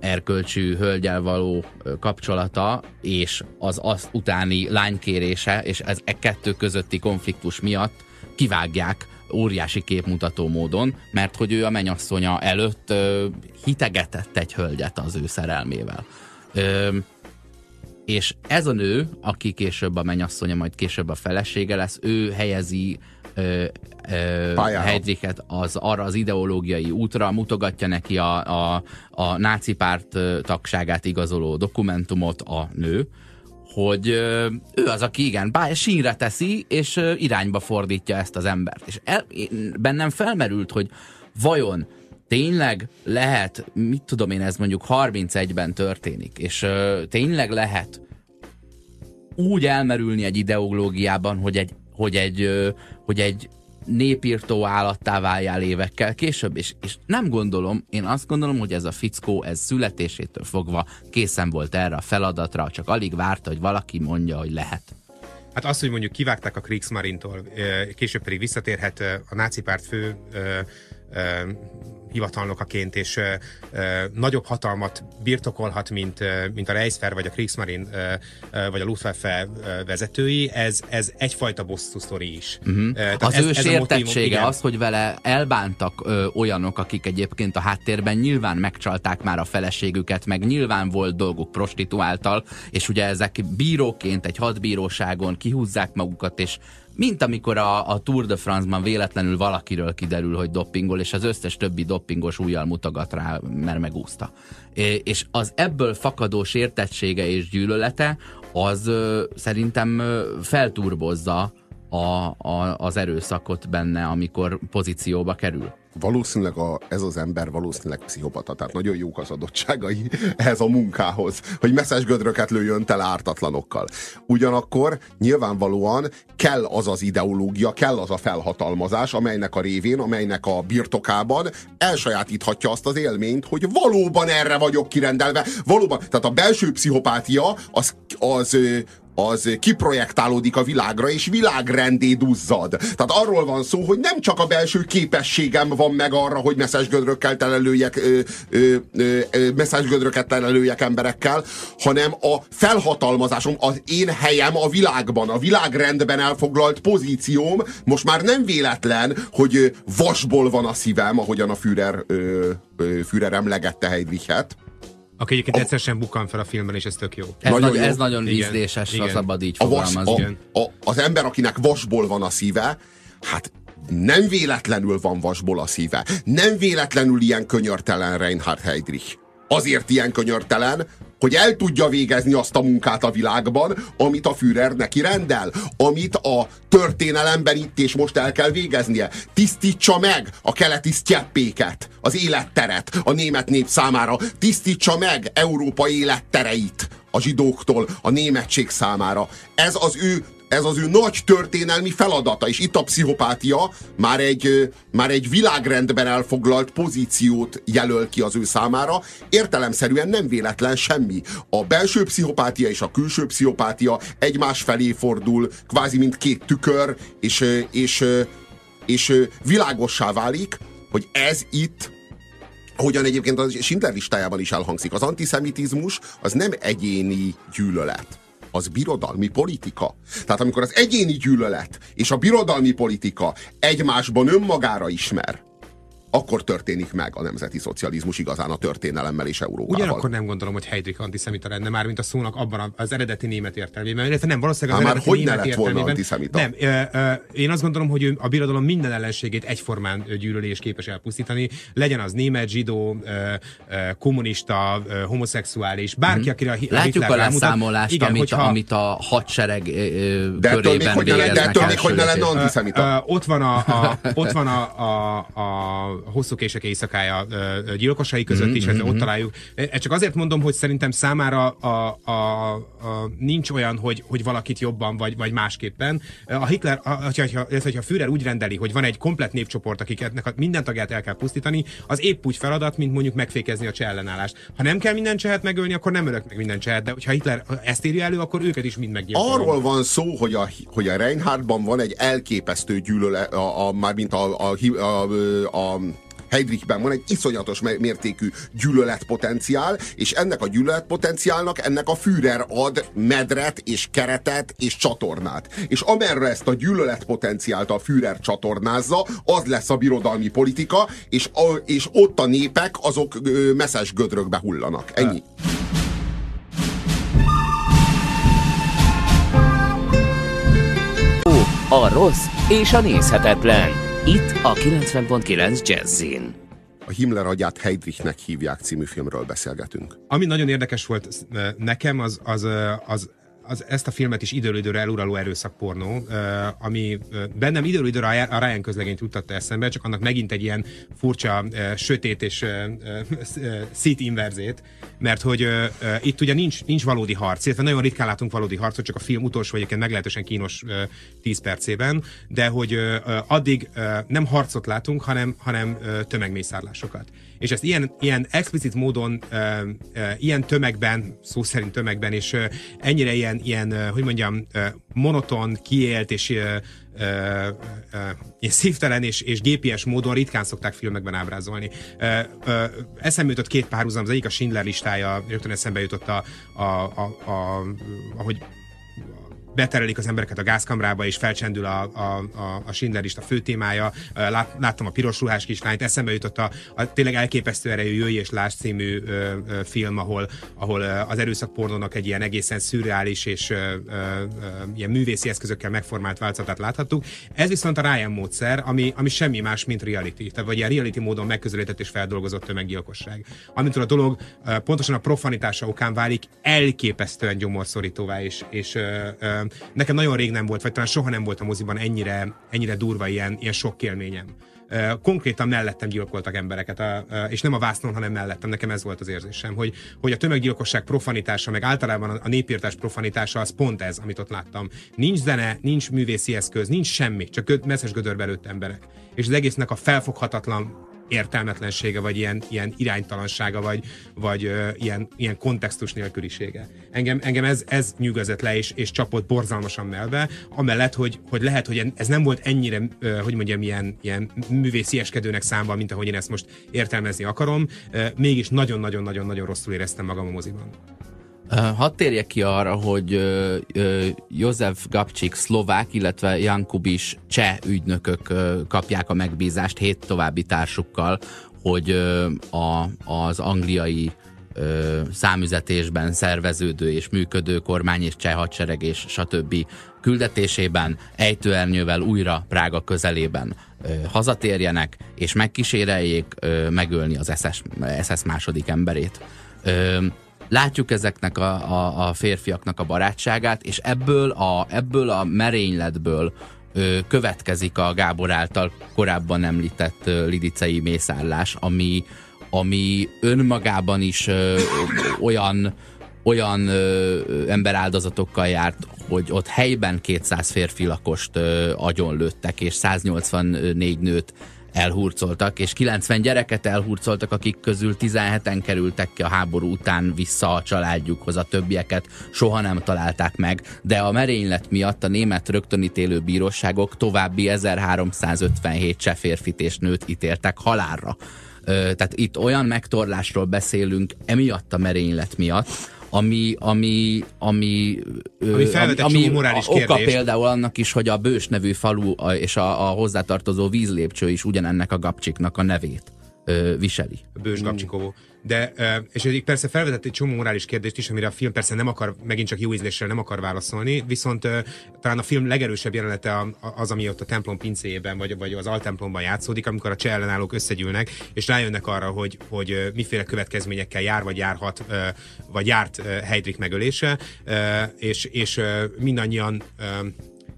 erkölcsű hölgyel való kapcsolata és az azt utáni lánykérése és ez e kettő közötti konfliktus miatt kivágják óriási képmutató módon, mert hogy ő a menyasszonya előtt hitegetett egy hölgyet az ő szerelmével. És ez a nő, aki később a menyasszonya, majd később a felesége lesz, ő helyezi Heydrichet az arra az ideológiai útra, mutogatja neki a náci párt tagságát igazoló dokumentumot a nő, hogy ő az, aki igen, sínre teszi, és irányba fordítja ezt az embert. És bennem felmerült, hogy vajon tényleg lehet, mit tudom én, ez mondjuk 31-ben történik, és tényleg lehet úgy elmerülni egy ideológiában, hogy egy népírtó állattá váljál évekkel később, és nem gondolom, én azt gondolom, hogy ez a fickó, ez születésétől fogva készen volt erre a feladatra, csak alig várta, hogy valaki mondja, hogy lehet. Hát az, hogy mondjuk kivágták a Kriegsmarine-tól, később pedig visszatérhet a náci párt fő hivatalnokaként, és nagyobb hatalmat birtokolhat, mint a Reichswehr, vagy a Kriegsmarine, vagy a Luftwaffe vezetői, ez egyfajta bosszú sztori is. Uh-huh. Az ő sértettsége az, hogy vele elbántak olyanok, akik egyébként a háttérben nyilván megcsalták már a feleségüket, meg nyilván volt dolguk prostituáltal, és ugye ezek bíróként egy hadbíróságon kihúzzák magukat, és mint amikor a Tour de France-ban véletlenül valakiről kiderül, hogy doppingol, és az összes többi doppingos újjal mutogat rá, mert megúszta. És az ebből fakadó sértettsége és gyűlölete, az szerintem felturbozza az erőszakot benne, amikor pozícióba kerül. Valószínűleg ez az ember pszichopata, tehát nagyon jók az adottságai ehhez a munkához, hogy messzes gödröket lőjön tele ártatlanokkal. Ugyanakkor nyilvánvalóan kell az az ideológia, kell az a felhatalmazás, amelynek a révén, amelynek a birtokában elsajátíthatja azt az élményt, hogy valóban erre vagyok kirendelve, valóban, tehát a belső pszichopátia az kiprojektálódik a világra, és világrendé duzzad. Tehát arról van szó, hogy nem csak a belső képességem van meg arra, hogy messzesgödröket telelőjek emberekkel, hanem a felhatalmazásom, az én helyem a világban, a világrendben elfoglalt pozícióm. Most már nem véletlen, hogy vasból van a szívem, ahogyan a Führer emlegette Heydrichet. Aki egyébként egyszer sem bukkan fel a filmben, és ez tök jó. Ez nagyon ízléses, ha szabad így fogalmazni. Az ember, akinek vasból van a szíve, hát nem véletlenül van vasból a szíve. Nem véletlenül ilyen könyörtelen Reinhard Heydrich. Azért ilyen könyörtelen, hogy el tudja végezni azt a munkát a világban, amit a Führer neki rendel, amit a történelemben itt és most el kell végeznie. Tisztítsa meg a keleti sztyeppéket, az életteret a német nép számára, tisztítsa meg Európa élettereit a zsidóktól, a németség számára. Ez az ő nagy történelmi feladata, és itt a pszichopátia már egy világrendben elfoglalt pozíciót jelöl ki az ő számára. Értelemszerűen nem véletlen semmi. A belső pszichopátia és a külső pszichopátia egymás felé fordul, kvázi mint két tükör, és világossá válik, hogy ez itt, ahogyan egyébként a Schindler listájában is elhangzik, az antiszemitizmus az nem egyéni gyűlölet. Az birodalmi politika. Tehát amikor az egyéni gyűlölet és a birodalmi politika egymásban önmagára ismer, akkor történik meg a nemzeti szocializmus igazán a történelemmel és Európával. Ugyanakkor nem gondolom, hogy Heydrich antiszemita lenne, mármint a szónak abban az eredeti német értelmében, illetve nem, valószínűleg az eredeti német értelmében. Nem, én azt gondolom, hogy ő a birodalom minden ellenségét egyformán gyűlöli és képes elpusztítani, legyen az német, zsidó, kommunista, homoszexuális, bárki, akire a Hitler látjuk a leszámolást, igen, amit a hadsereg körében végeznek. De ettől még hogy ne lenne antiszemita. Ott van a hosszú kések éjszakája gyilkosai között is, hát ott találjuk. Csak azért mondom, hogy szerintem számára nincs olyan, hogy valakit jobban vagy másképpen. A Hitler, hogyha Führer úgy rendeli, hogy van egy komplett népcsoport, akiknek minden tagját el kell pusztítani, az épp úgy feladat, mint mondjuk megfékezni a cseh ellenállást. Ha nem kell minden csehet megölni, akkor nem ölök meg minden csehet, de hogyha Hitler ezt írja elő, akkor őket is mind meggyilkolja. Arról van szó, hogy a Reinhardtban van egy elképesztő gyűlölet, mármint a Heydrichben van egy iszonyatos mértékű gyűlöletpotenciál, és ennek a gyűlöletpotenciálnak a Führer ad medret, és keretet, és csatornát. És amerre ezt a gyűlöletpotenciált a Führer csatornázza, az lesz a birodalmi politika, és ott a népek azok messzes gödrökbe hullanak. Ennyi. A rossz és a nézhetetlen. Itt a 90.9 Jazzin. A Himmler agyát Heydrichnek hívják című filmről beszélgetünk. Ami nagyon érdekes volt nekem, az ezt a filmet is időről időre eluraló erőszakpornó, ami bennem időről időre a Ryan közlegényt juttatta eszembe, csak annak megint egy ilyen furcsa, sötét és szit inverzét, mert hogy itt ugye nincs valódi harc, illetve nagyon ritkán látunk valódi harcot, csak a film utolsó egyébként meglehetősen kínos 10 percében, de hogy addig nem harcot látunk, hanem tömegmészárlásokat. És ezt ilyen explicit módon, ilyen tömegben, szó szerint tömegben, és ennyire ilyen, hogy mondjam, monoton, kiélt és szívtelen és gépies módon ritkán szokták filmekben ábrázolni. Eszembe jutott két párhuzam, az egyik a Schindler listája, rögtön eszembe jutott ahogy beterelik az embereket a gázkamrába, és felcsendül a Schindler lista fő témája. Láttam a piros ruhás kislányt, eszembe jutott a tényleg elképesztő erejű Jöjj és Lásd című film, ahol az erőszakpornónak egy ilyen egészen szürreális és ilyen művészi eszközökkel megformált változatát láthattuk. Ez viszont a Ryan módszer, ami semmi más, mint reality, tehát vagy ilyen reality módon megközelített és feldolgozott tömeggyilkosság. Amitől a dolog pontosan a profanitása okán válik elképesztően gyomorszorítóvá és nekem nagyon rég nem volt, vagy talán soha nem volt a moziban ennyire durva ilyen sok élményem. Konkrétan mellettem gyilkoltak embereket, és nem a vásznon, hanem mellettem. Nekem ez volt az érzésem, hogy a tömeggyilkosság profanitása, meg általában a népírtás profanitása, az pont ez, amit ott láttam. Nincs zene, nincs művészi eszköz, nincs semmi, csak messzes gödörbe lőtt emberek. És az egésznek a felfoghatatlan értelmetlensége, vagy ilyen iránytalansága, vagy ilyen kontextus nélkülisége. Engem ez nyűgözött le, és csapott borzalmasan mellbe, amellett, hogy lehet, hogy ez nem volt ennyire, hogy mondjam, ilyen művészieskedőnek számba, mint ahogy én ezt most értelmezni akarom, mégis nagyon-nagyon-nagyon-nagyon rosszul éreztem magam a moziban. Hadd térjek ki arra, hogy József Gabcsik szlovák, illetve Jan Kubis cseh ügynökök kapják a megbízást 7 további társukkal, hogy az angliai számüzetésben szerveződő és működő kormány és cseh hadsereg és stb. Küldetésében ejtőernyővel újra Prága közelében hazatérjenek és megkíséreljék megölni az SS második emberét. Látjuk ezeknek a férfiaknak a barátságát, és ebből a merényletből következik a Gábor által korábban említett lidicei mészárlás, ami önmagában is olyan emberáldozatokkal járt, hogy ott helyben 200 férfi lakost agyonlőttek, és 184 nőt elhurcoltak, és 90 gyereket elhurcoltak, akik közül 17-en kerültek ki a háború után vissza a családjukhoz, a többieket soha nem találták meg, de a merénylet miatt a német rögtönítélő bíróságok további 1357 cseh férfit és nőt ítéltek halálra. Tehát itt olyan megtorlásról beszélünk emiatt a merénylet miatt, ami morális oka kérdés. Például annak is, hogy a Bős nevű falu és a hozzátartozó vízlépcső is ugyanennek a Gabcsiknak a nevét viseli. Bős Gabcsikovo. De, és egyik persze felvetett egy csomó morális kérdést is, amire a film persze nem akar, megint csak jó ízléssel nem akar válaszolni, viszont talán a film legerősebb jelenete az, ami ott a templom pincéjében, vagy az altemplomban játszódik, amikor a cseh ellenállók összegyűlnek, és rájönnek arra, hogy miféle következményekkel jár, vagy járhat, vagy járt Heydrich megölése, és mindannyian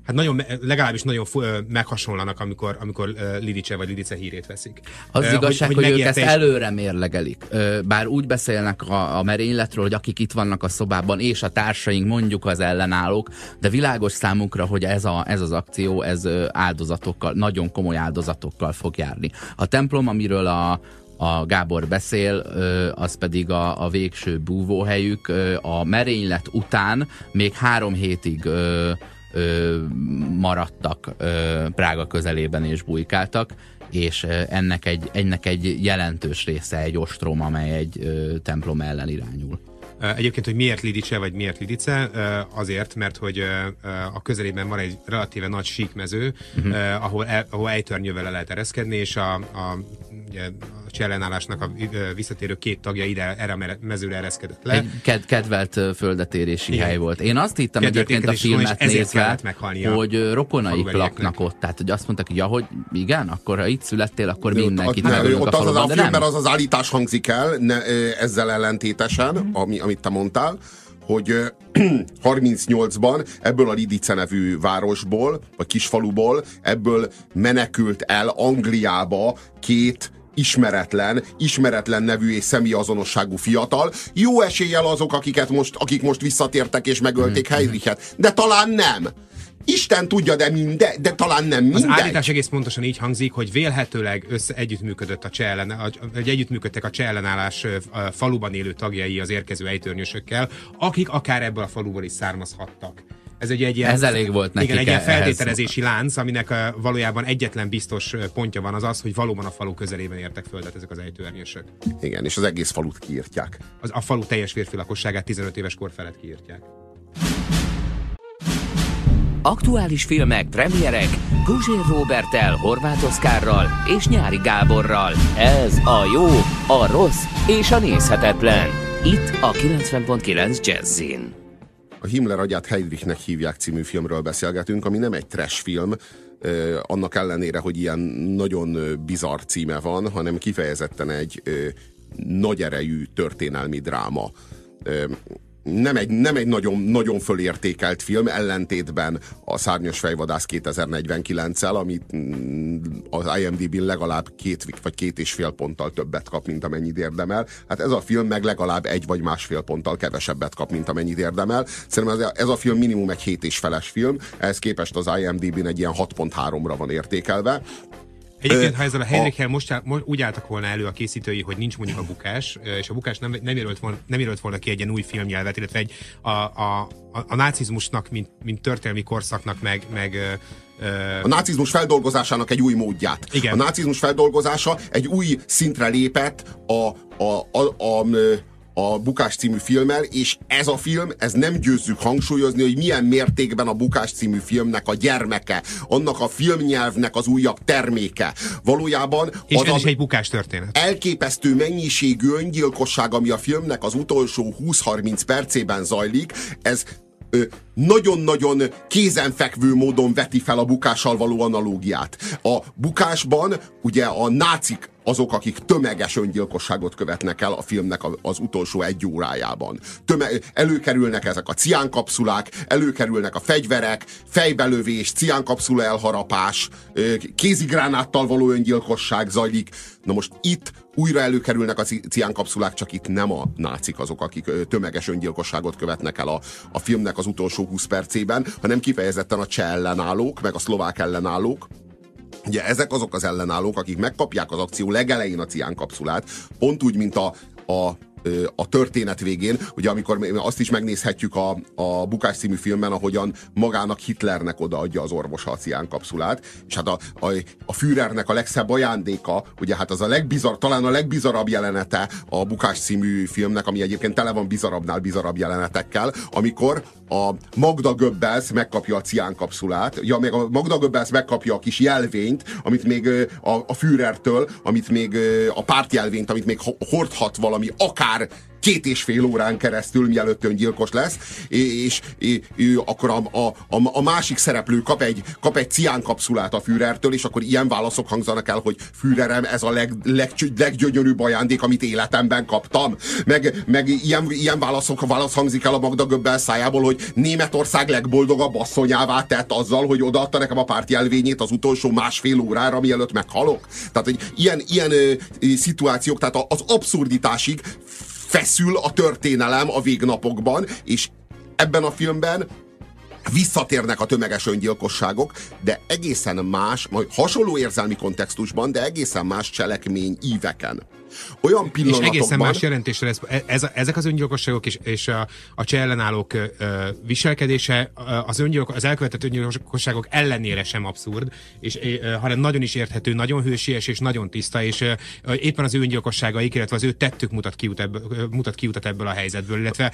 hát nagyon, legalábbis nagyon meghasonlanak, amikor Lidice vagy Lidice hírét veszik. Az igazság, hogy ők ezt előre mérlegelik. Bár úgy beszélnek a merényletről, hogy akik itt vannak a szobában, és a társaink, mondjuk az ellenállók, de világos számunkra, hogy ez az akció, ez áldozatokkal, nagyon komoly áldozatokkal fog járni. A templom, amiről a Gábor beszél, az pedig a végső búvóhelyük. A merénylet után még 3 hétig maradtak Prága közelében és bujkáltak, és ennek egy jelentős része egy ostrom, amely egy templom ellen irányul. Egyébként, hogy miért Lidice vagy miért Lidice? Azért, mert hogy a közelében van egy relatíve nagy síkmező, ahol ejtörnyővel le lehet ereszkedni, és a csellenállásnak a visszatérő 2 tagja ide erre a mezőre ereszkedett le. Egy kedvelt földetérési hely volt. Én azt hittem egyébként a filmet nézve, hogy rokonaik laknak ott. Tehát, hogy azt mondták, hogy ja, hogy igen, akkor ha itt születtél, akkor mindenkit megölünk a faluban. Ott az a filmben az az állítás hangzik el, ezzel ellentétesen, amit te mondtál, hogy 38-ban ebből a Lidice nevű városból, vagy kisfaluból, ebből menekült el Angliába 2 ismeretlen nevű és személyazonosságú fiatal. Jó eséllyel azok, akik most visszatértek és megölték Heinrichet, de talán nem. Isten tudja, de talán nem minden. Az állítás egész pontosan így hangzik, hogy vélhetőleg együttműködtek a cseh ellenállás faluban élő tagjai az érkező ejtőrnyősökkel, akik akár ebből a faluból is származhattak. Ez ugye egy ilyen, elég volt nekik, igen, egy ilyen feltételezési lánc, aminek valójában egyetlen biztos pontja van, az, hogy valóban a falu közelében értek földet ezek az ejtőernyősök. Igen, és az egész falut kiírtják. A falu teljes férfi lakosságát 15 éves kor felett kiírtják. Aktuális filmek, premierek Guzsér Róberttel, Horváth Oszkárral és Nyári Gáborral. Ez a jó, a rossz és a nézhetetlen. Itt a 90.9 Jazzin. A Himmler agyát Heydrichnek hívják című filmről beszélgetünk, ami nem egy trash film, annak ellenére, hogy ilyen nagyon bizarr címe van, hanem kifejezetten egy nagy erejű történelmi dráma. Nem egy nagyon, nagyon fölértékelt film, ellentétben a Szárnyas fejvadász 2049-el, amit az IMDb-n legalább 2 vagy 2,5 ponttal többet kap, mint amennyit érdemel. Hát ez a film meg legalább 1 vagy 1,5 ponttal kevesebbet kap, mint amennyit érdemel. Szerintem ez a film minimum egy 7,5-es film, ehhez képest az IMDb-n egy ilyen 6.3-ra van értékelve. Egyébként, ha ezzel a Heinrichel most úgy álltak volna elő a készítői, hogy nincs mondjuk a bukás, és a bukás nem jelölt volna ki egy ilyen új filmnyelvet, illetve egy a nácizmusnak, mint történelmi korszaknak meg a nácizmus feldolgozásának egy új módját. Igen. A nácizmus feldolgozása egy új szintre lépett a Bukás című filmmel, és ez a film, ez nem győzzük hangsúlyozni, hogy milyen mértékben a Bukás című filmnek a gyermeke, annak a filmnyelvnek az újabb terméke. Valójában és az ez is egy bukás történet. Elképesztő mennyiségű öngyilkosság, ami a filmnek az utolsó 20-30 percében zajlik, ez nagyon-nagyon kézenfekvő módon veti fel a bukással való analógiát. A Bukásban ugye a nácik azok, akik tömeges öngyilkosságot követnek el a filmnek az utolsó 1 órájában. Előkerülnek ezek a ciánkapszulák, előkerülnek a fegyverek, fejbelövés, ciánkapszula elharapás, kézigránáttal való öngyilkosság zajlik. Na most itt újra előkerülnek a ciánkapszulák, csak itt nem a nácik azok, akik tömeges öngyilkosságot követnek el a filmnek az utolsó 20 percében, hanem kifejezetten a cseh ellenállók, meg a szlovák ellenállók. Ugye ezek azok az ellenállók, akik megkapják az akció legelején a ciánkapszulát, pont úgy, mint a történet végén, ugye amikor azt is megnézhetjük a Bukás című filmben, ahogyan magának Hitlernek odaadja az orvosa a ciánkapszulát, és hát a Führernek a legszebb ajándéka, ugye hát az talán a legbizarabb jelenete a Bukás című filmnek, ami egyébként tele van bizarabbnál bizarabb jelenetekkel, amikor a Magda Goebbels megkapja a ciánkapszulát, ja, még a Magda Goebbels megkapja a kis jelvényt, amit még a Führertől, amit még a pártjelvényt, amit még hordhat valami akár vár 2,5 órán keresztül, mielőtt öngyilkos lesz, és akkor a másik szereplő kap egy ciánkapszulát a Führertől, és akkor ilyen válaszok hangzanak el, hogy Führerem, ez a leggyönyörűbb ajándék, amit életemben kaptam. Meg ilyen válasz hangzik el a Magda Göbbel szájából, hogy Németország legboldogabb asszonyává tett azzal, hogy odaadta nekem a pártjelvényét az utolsó 1,5 órára, mielőtt meghalok. Tehát, hogy ilyen szituációk, tehát az abszurditásig feszül a történelem a végnapokban, és ebben a filmben visszatérnek a tömeges öngyilkosságok, de egészen más, hasonló érzelmi kontextusban, de egészen más cselekmény íveken. Olyan pillanatokban... És egészen más jelentésre ezek az öngyilkosságok és a cseh ellenállók viselkedése az elkövetett öngyilkosságok ellenére sem abszurd, hanem nagyon is érthető, nagyon hősies és nagyon tiszta, és éppen az ő öngyilkosságaik, illetve az ő tettük mutat kiutat ebből a helyzetből, illetve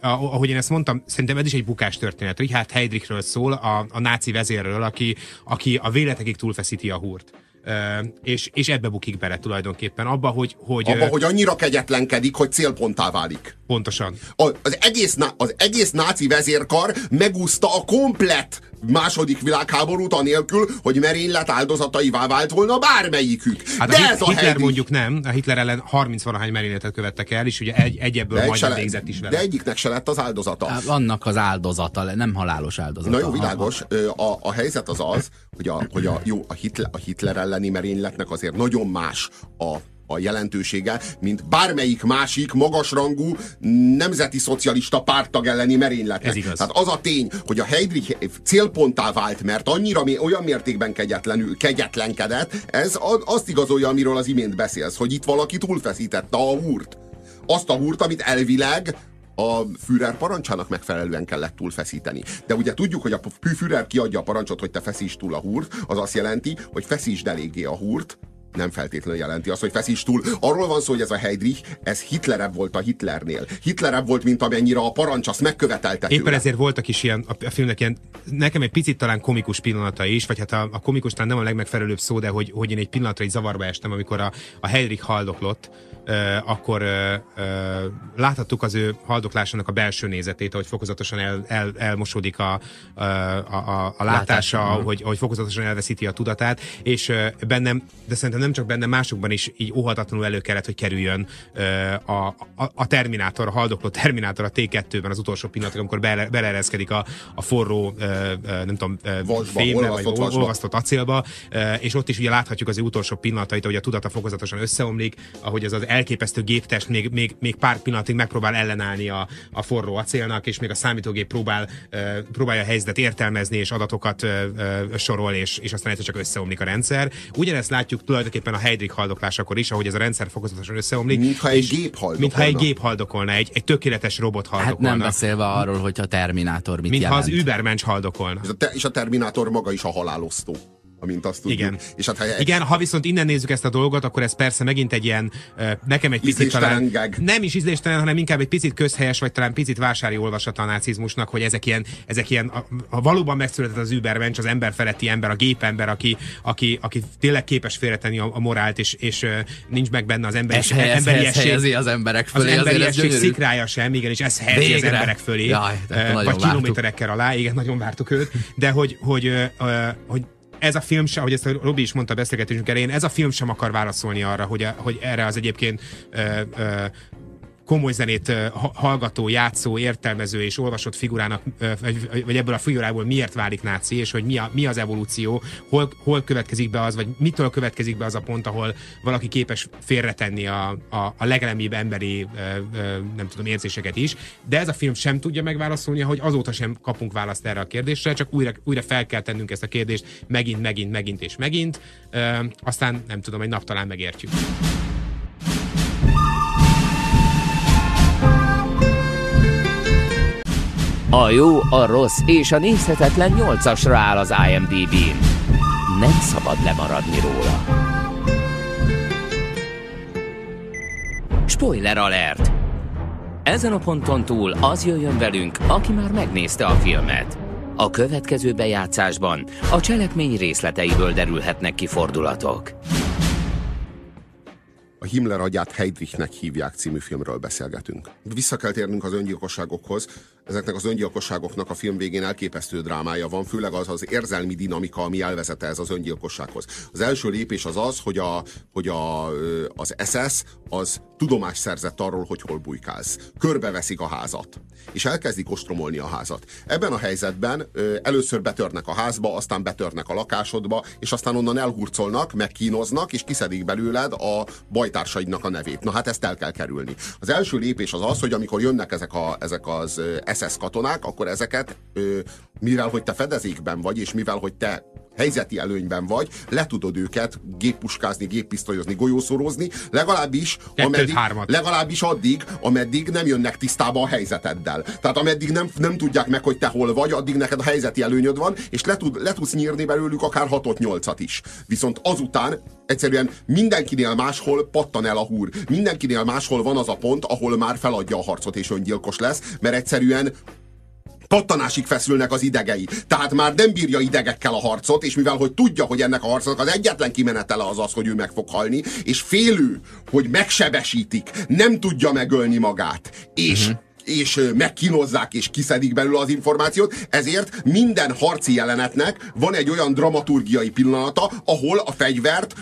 ahogy én ezt mondtam, szerintem ez is egy bukás történet. Richard Heydrichről szól, a náci vezérről, aki a véletekig túlfeszíti a húrt. És ebbe bukik bele tulajdonképpen. Abba, hogy annyira kegyetlenkedik, hogy célponttá válik. Pontosan. Az egész náci vezérkar megúszta a komplett második világháborút anélkül, hogy merénylet áldozataivá vált volna bármelyikük. Hát Hitler mondjuk nem, a Hitler ellen 30-valahány merényletet követtek el, és ugye egy ebből majdnem végzett is vele. De egyiknek se lett az áldozata. Hát, annak az áldozata, nem halálos áldozata. Na jó, világos. A helyzet az az, hogy a Hitler elleni merényletnek azért nagyon más a jelentősége, mint bármelyik másik magasrangú nemzeti szocialista párttag elleni merényletnek. Ez igaz. Tehát az a tény, hogy a Heydrich célponttá vált, mert annyira olyan mértékben kegyetlenkedett, ez azt igazolja, amiről az imént beszélsz, hogy itt valaki túlfeszítette a húrt. Azt a húrt, amit elvileg a Führer parancsának megfelelően kellett túlfeszíteni. De ugye tudjuk, hogy a Führer kiadja a parancsot, hogy te feszítsd túl a húrt, az azt jelenti, hogy feszítsd eléggé a húrt, nem feltétlenül jelenti azt, hogy feszíts túl. Arról van szó, hogy ez a Heydrich, ez hitlerebb volt a Hitlernél. Hitlerebb volt, mint amennyire a parancs azt megkövetelte. Éppen ezért voltak is ilyen, a filmnek ilyen, nekem egy picit talán komikus pillanata is, vagy hát a komikus talán nem a legmegfelelőbb szó, de hogy én egy pillanatra egy zavarba estem, amikor a Heydrich haldoklott, akkor láthattuk az ő haldoklásának a belső nézetét, ahogy fokozatosan elmosódik a látása, ahogy fokozatosan elveszíti a tudatát, és bennem, de szerintem nem csak benne, másokban is így óhatatlanul elő kellett, hogy kerüljön a Terminátor, a haldokló Terminátor a T2-ben az utolsó pillanatok, amikor beleereszkedik a forró, nem tudom, fémbe, vagy olvasztott acélba, és ott is ugye láthatjuk az utolsó pillanatait, hogy a tudata fokozatosan összeomlik, ahogy az elképesztő géptest még pár pillanatig megpróbál ellenállni a forró acélnak, és még a számítógép próbálja a helyzetet értelmezni, és adatokat sorol, és aztán egyszer csak összeomlik a rendszer. Ugyanezt látjuk tulajdonképpen a Heydrich haldoklásakor is, ahogy ez a rendszer fokozatosan összeomlik. Mintha egy gép haldokolna, egy tökéletes robot haldokolna. Hát nem beszélve arról, hogy a Terminátor mit jelent. Mintha az Übermensch haldokolna. És a Terminátor maga is a halálosztó. Amint azt tudjuk. Igen. És hát, igen, ha viszont innen nézzük ezt a dolgot, akkor ez persze megint egy ilyen, nekem egy picit talán, nem is ízléstelen, hanem inkább egy picit közhelyes, vagy talán picit vásári olvasata a nácizmusnak, hogy ezek ilyen ha valóban megszületett az Übermensch, az ember feletti ember, a gépember, aki tényleg képes félretenni a morált, és nincs meg benne az emberiesség. Az emberek fölé. Az emberiesség szikrája sem, igen, és ez helyezi az emberek fölé. Jaj, vagy kilométerekkel alá, igen, nagyon vártuk őt, de hogy ez a film sem, ahogy ezt Robi is mondta a beszélgetésünk elején, ez a film sem akar válaszolni arra, hogy erre az egyébként komoly zenét hallgató, játszó, értelmező és olvasott figurának, vagy ebből a figurából miért válik náci, és hogy mi az evolúció, hol következik be az, vagy mitől következik be az a pont, ahol valaki képes félretenni a legelemibb emberi, nem tudom, érzéseket is. De ez a film sem tudja megválaszolni, hogy azóta sem kapunk választ erre a kérdésre, csak újra fel kell tennünk ezt a kérdést megint és megint. Aztán nem tudom, egy nap talán megértjük. A jó, a rossz és a nézhetetlen 8-asra áll az IMDb-n. Nem szabad lemaradni róla. Spoiler alert! Ezen a ponton túl az jöjjön velünk, aki már megnézte a filmet. A következő bejátszásban a cselekmény részleteiből derülhetnek ki fordulatok. A Himmler agyát Heydrichnek hívják című filmről beszélgetünk. Vissza kell térnünk az öngyilkosságokhoz. Ezeknek az öngyilkosságoknak a film végén elképesztő drámája van, főleg az az érzelmi dinamika, ami elvezete ez az öngyilkossághoz. Az első lépés az az, hogy az SS az tudomást szerzett arról, hogy hol bujkálsz. Körbeveszik a házat, és elkezdik ostromolni a házat. Ebben a helyzetben először betörnek a házba, aztán betörnek a lakásodba, és aztán onnan elhurcolnak, megkínoznak, és kiszedik belőled a bajtársaidnak a nevét. Na hát ezt el kell kerülni. Az első lépés az az, hogy amikor jönnek ezek az SS katonák, akkor ezeket, mivel hogy te fedezékben vagy, és mivel hogy te helyzeti előnyben vagy, le tudod őket géppuskázni, géppisztolyozni, golyószorozni, legalábbis addig, ameddig nem jönnek tisztába a helyzeteddel. Tehát ameddig nem tudják meg, hogy te hol vagy, addig neked a helyzeti előnyöd van, és le tudsz nyírni belőlük akár 6-8-at is. Viszont azután egyszerűen mindenkinél máshol pattan el a húr. Mindenkinél máshol van az a pont, ahol már feladja a harcot és öngyilkos lesz, mert egyszerűen pattanásig feszülnek az idegei. Tehát már nem bírja idegekkel a harcot, és mivel hogy tudja, hogy ennek a harcnak az egyetlen kimenetele az az, hogy ő meg fog halni, és félő, hogy megsebesítik, nem tudja megölni magát, és megkínozzák, és kiszedik belőle az információt, ezért minden harci jelenetnek van egy olyan dramaturgiai pillanata, ahol a fegyvert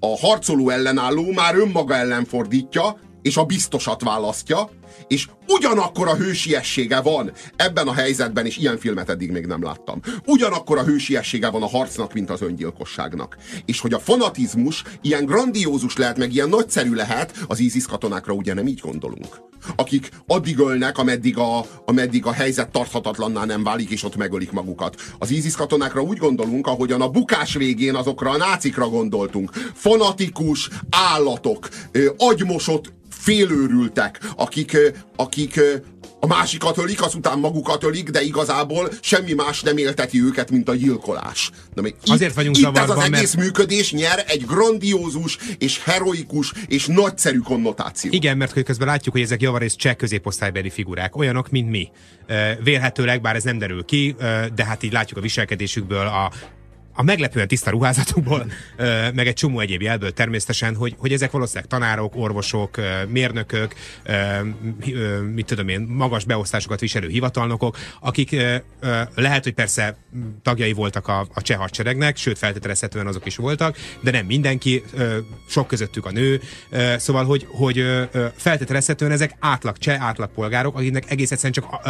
a harcoló ellenálló már önmaga ellen fordítja, és a biztosat választja, és ugyanakkor a hősiessége van ebben a helyzetben, és ilyen filmet eddig még nem láttam. Ugyanakkor a hősiessége van a harcnak, mint az öngyilkosságnak. És hogy a fanatizmus ilyen grandiózus lehet, meg ilyen nagyszerű lehet, az ISIS katonákra ugye nem így gondolunk. Akik addig ölnek, ameddig a helyzet tarthatatlanná nem válik, és ott megölik magukat. Az ISIS katonákra úgy gondolunk, ahogyan a bukás végén azokra a nácikra gondoltunk. Fanatikus állatok, agymosott félőrültek, akik a másikat ölik, azután magukat ölik, de igazából semmi más nem élteti őket, mint a gyilkolás. Azért vagyunk zavarban, ez az egész működés nyer egy grandiózus és heroikus és nagyszerű konnotáció. Igen, mert közben látjuk, hogy ezek javarészt cseh középosztálybeli figurák, olyanok, mint mi. Vélhetőleg, bár ez nem derül ki, de hát így látjuk a viselkedésükből, a meglepően tiszta ruházatukból, meg egy csomó egyéb jelből természetesen, hogy ezek valószínűleg tanárok, orvosok, mérnökök, mit tudom én, magas beosztásokat viselő hivatalnokok, akik lehet, hogy persze tagjai voltak a cseh hadseregnek, sőt feltételezhetően azok is voltak, de nem mindenki, sok közöttük a nő, szóval, hogy feltételezhetően ezek átlag cseh, átlag polgárok, akiknek egész egyszerűen csak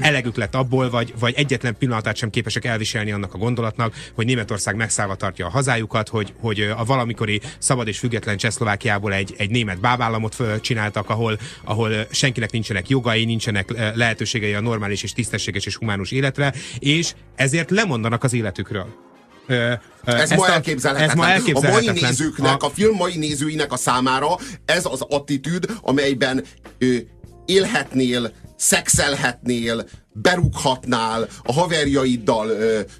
elegük lett abból, vagy egyetlen pillanatát sem képesek elviselni annak a gondolatnak, hogy Németország megszállva tartja a hazájukat, hogy a valamikori szabad és független Csehszlovákiából egy német bábállamot csináltak, ahol senkinek nincsenek jogai, nincsenek lehetőségei a normális és tisztességes és humánus életre, és ezért lemondanak az életükről. Ez ma elképzelhetetlen. A mai nézőknek, a film mai nézőinek a számára ez az attitűd, amelyben élhetnél, szexelhetnél, berúghatnál, a haverjaiddal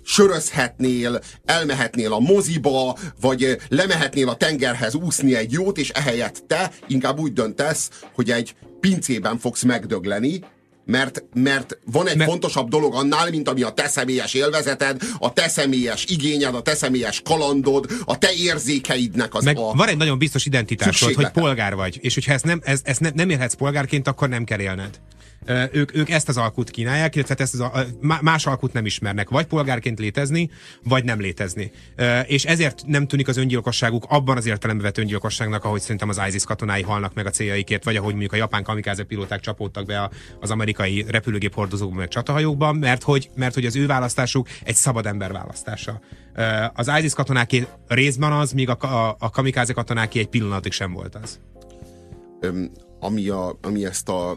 sörözhetnél, elmehetnél a moziba, vagy lemehetnél a tengerhez úszni egy jót, és ehelyett te inkább úgy döntesz, hogy egy pincében fogsz megdögleni, mert van egy fontosabb dolog annál, mint ami a te személyes élvezeted, a te személyes igényed, a te személyes kalandod, a te érzékeidnek az meg a... Van egy nagyon biztos identitásod, hogy polgár vagy, és hogyha ezt nem élhetsz polgárként, akkor nem kell élned. Ők ezt az alkut kínálják, illetve más alkut nem ismernek. Vagy polgárként létezni, vagy nem létezni. És ezért nem tűnik az öngyilkosságuk abban az értelemben vett öngyilkosságnak, ahogy szerintem az ISIS katonái halnak meg a céljaikért, vagy ahogy mondjuk a japán kamikáze pilóták csapódtak be az amerikai repülőgép hordozókban, meg csatahajókban, mert hogy az ő választásuk egy szabad ember választása. Az ISIS katonáké részben az, míg a kamikáze katonáké egy pillanatig sem volt az. Ami ezt a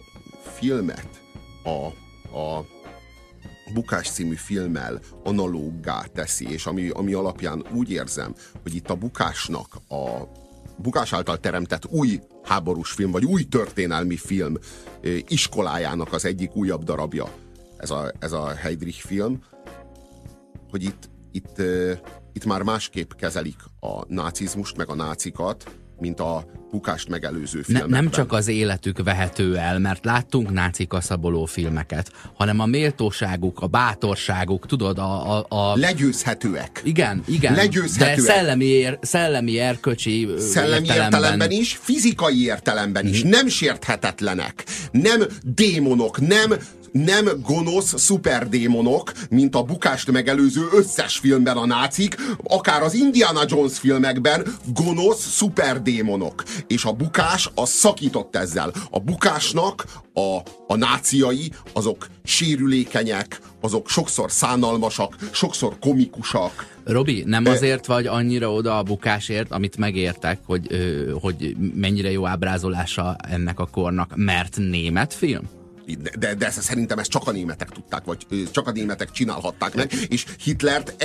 filmet a Bukás című filmmel analóggá teszi, és ami alapján úgy érzem, hogy itt a Bukásnak a Bukás által teremtett új háborús film, vagy új történelmi film iskolájának az egyik újabb darabja ez a Heydrich film, hogy itt már másképp kezelik a nácizmust, meg a nácikat, mint a bukást megelőző filmekben. Nem csak az életük vehető el, mert láttunk nácikaszaboló filmeket, hanem a méltóságuk, a bátorságuk, tudod, a... Legyőzhetőek. Igen, igen. Legyőzhetőek. De szellemi erkölcsi értelemben is, fizikai értelemben is. Nem sérthetetlenek, nem démonok, nem gonosz szuperdémonok, mint a bukást megelőző összes filmben a nácik, akár az Indiana Jones filmekben gonosz szuperdémonok. És a bukás az szakított ezzel. A bukásnak a náciai, azok sérülékenyek, azok sokszor szánalmasak, sokszor komikusak. Robi, nem azért vagy annyira oda a bukásért, amit megértek, hogy mennyire jó ábrázolása ennek a kornak, mert német film? De szerintem ezt csak a németek tudták, vagy csak a németek csinálhatták meg, és Hitlert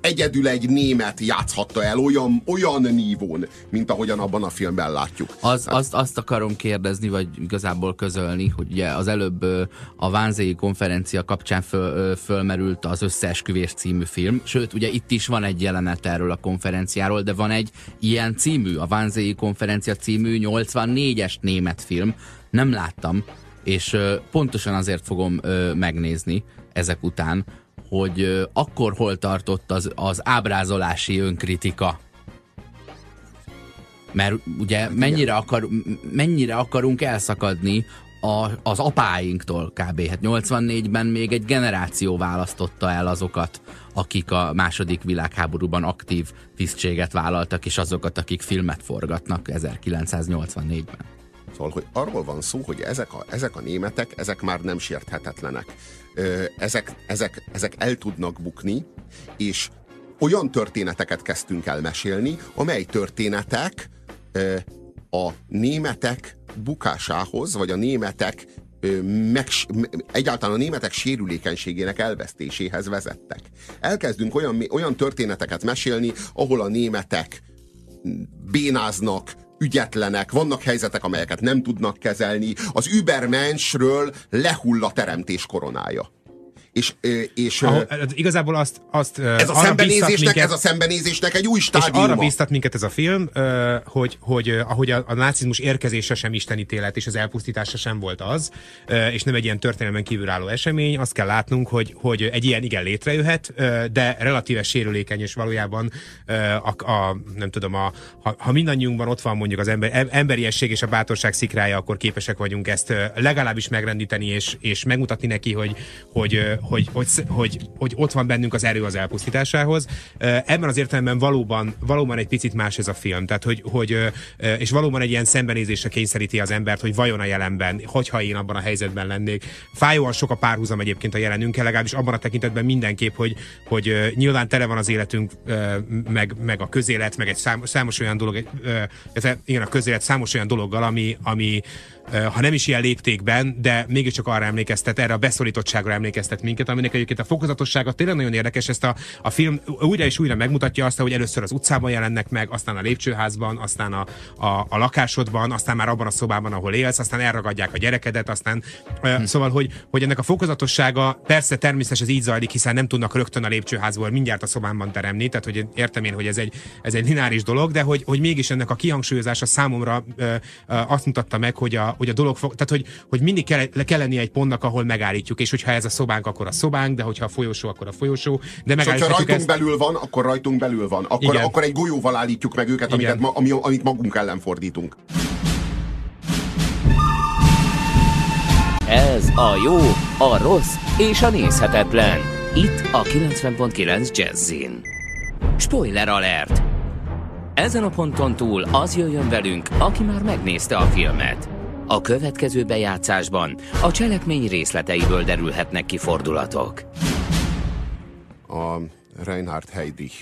egyedül egy német játszhatta el olyan nívón, mint ahogyan abban a filmben látjuk. Azt akarom kérdezni, vagy igazából közölni, hogy ugye az előbb a Wannsee konferencia kapcsán fölmerült az Összeesküvés című film, sőt, ugye itt is van egy jelenet erről a konferenciáról, de van egy ilyen című, a Wannsee konferencia című 84-es német film, nem láttam, és pontosan azért fogom megnézni ezek után, hogy akkor hol tartott az ábrázolási önkritika. Mert ugye mennyire akarunk elszakadni az apáinktól kb. Hát 84-ben még egy generáció választotta el azokat, akik a második világháborúban aktív tisztséget vállaltak, és azokat, akik filmet forgatnak 1984-ben. Szóval, hogy arról van szó, hogy ezek a németek, ezek már nem sérthetetlenek. Ezek el tudnak bukni, és olyan történeteket kezdtünk el mesélni, amely történetek a németek bukásához, vagy a németek egyáltalán a németek sérülékenységének elvesztéséhez vezettek. Elkezdünk olyan történeteket mesélni, ahol a németek bénáznak, ügyetlenek, vannak helyzetek, amelyeket nem tudnak kezelni, az Übermenschről lehull a teremtés koronája. Igazából azt ez a szembenézésnek egy új stádiuma. És arra bíztat minket ez a film, hogy ahogy a nácizmus érkezése sem istenítélet, és az elpusztítása sem volt az, és nem egy ilyen történelmen kívülálló esemény, azt kell látnunk, hogy egy ilyen igen létrejöhet, de relatíve sérülékeny, és valójában nem tudom, ha mindannyiunkban ott van mondjuk az emberiesség és a bátorság szikrája, akkor képesek vagyunk ezt legalábbis megrendíteni, és megmutatni neki, hogy ott van bennünk az erő az elpusztításához. Ebben az értelemben valóban egy picit más ez a film. Tehát, és valóban egy ilyen szembenézésre kényszeríti az embert, hogy vajon a jelenben, hogyha én abban a helyzetben lennék. Fájóan sok a párhuzam egyébként a jelenünkkel, legalábbis abban a tekintetben mindenképp, hogy nyilván tele van az életünk, meg a közélet, meg egy számos olyan dolog, igen, a közélet számos olyan dologgal, ami ha nem is ilyen léptékben, de mégiscsak arra emlékeztet, erre a beszorítottságra emlékeztet minket, aminek egyébként a fokozatossága tényleg nagyon érdekes, ezt a film újra és újra megmutatja azt, hogy először az utcában jelennek meg, aztán a lépcsőházban, aztán a lakásodban, aztán már abban a szobában, ahol élsz, aztán elragadják a gyerekedet, aztán szóval, hogy ennek a fokozatossága persze természetes, ez így zajlik, hiszen nem tudnak rögtön a lépcsőházból mindjárt a szobámban teremni, tehát hogy értem én, hogy ez egy lineáris dolog, de hogy mégis ennek a kihangsúlyozása számomra azt mutatta meg, hogy a dolog tehát hogy mindig kell lennie egy pontnak, ahol megállítjuk, és hogyha ez a szobánk, akkor a szobánk, de hogyha a folyosó, akkor a folyosó, de megállítjuk. És ha rajtunk belül van, akkor rajtunk belül van. Akkor egy golyóval állítjuk meg őket, amit magunk ellen fordítunk. Ez a jó, a rossz és a nézhetetlen. Itt a 90.9 Jazzin. Spoiler alert! Ezen a ponton túl az jöjjön velünk, aki már megnézte a filmet. A következő bejátszásban a cselekmény részleteiből derülhetnek ki fordulatok. A Reinhard Heydrich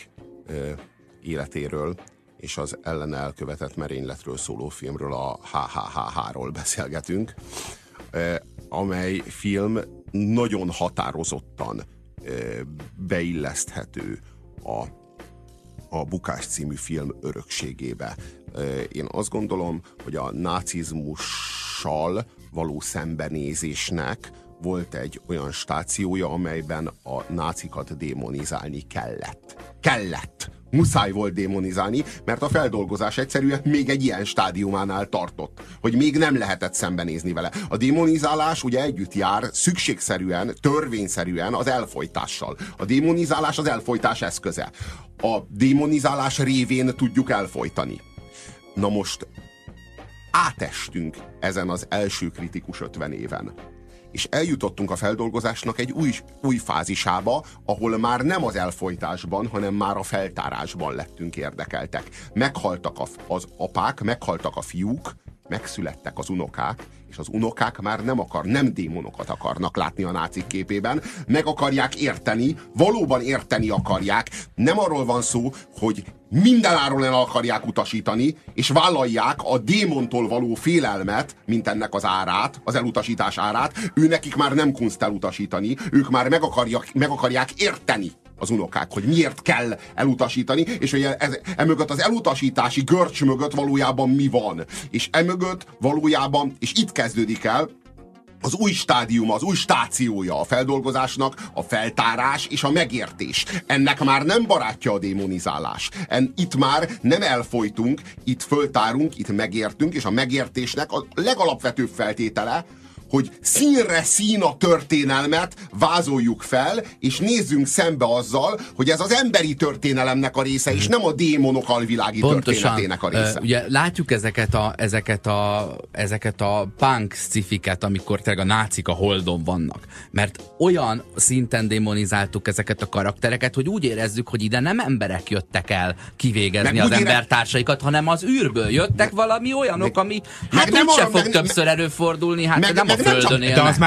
életéről és az ellene elkövetett merényletről szóló filmről, a HHHH-ról beszélgetünk, amely film nagyon határozottan beilleszthető a Bukás című film örökségébe. Én azt gondolom, hogy a nácizmussal való szembenézésnek volt egy olyan stációja, amelyben a nácikat démonizálni kellett. Muszáj volt démonizálni, mert a feldolgozás egyszerűen még egy ilyen stádiumánál tartott, hogy még nem lehetett szembenézni vele. A démonizálás ugye együtt jár szükségszerűen, törvényszerűen az elfojtással. A démonizálás az elfojtás eszköze. A démonizálás révén tudjuk elfojtani. Na most átestünk ezen az első kritikus 50 éven. És eljutottunk a feldolgozásnak egy új fázisába, ahol már nem az elfojtásban, hanem már a feltárásban lettünk érdekeltek. Meghaltak az apák, meghaltak a fiúk, megszülettek az unokák, és az unokák már nem démonokat akarnak látni a nácik képében, meg akarják érteni, valóban érteni akarják. Nem arról van szó, hogy mindenáron el akarják utasítani, és vállalják a démontól való félelmet, mint ennek az árát, az elutasítás árát. Őnekik már nem kunst elutasítani, ők már meg akarják érteni az unokák, hogy miért kell elutasítani, és hogy emögött az elutasítási görcs mögött valójában mi van. És emögött valójában, és itt kezdődik el az új stádiuma, az új stációja a feldolgozásnak, a feltárás és a megértés. Ennek már nem barátja a démonizálás. Itt már nem elfojtunk, itt föltárunk, itt megértünk, és a megértésnek a legalapvetőbb feltétele, hogy színre szín a történelmet vázoljuk fel, és nézzünk szembe azzal, hogy ez az emberi történelemnek a része, és nem a démonok alvilági történetének a része. Ugye látjuk ezeket a punk sci-fiket, amikor tényleg a nácik a holdon vannak. Mert olyan szinten démonizáltuk ezeket a karaktereket, hogy úgy érezzük, hogy ide nem emberek jöttek el kivégezni az embertársaikat, hanem az űrből jöttek valami olyanok, ami hát úgysem fog többször előfordulni, hát nem a földön élnek.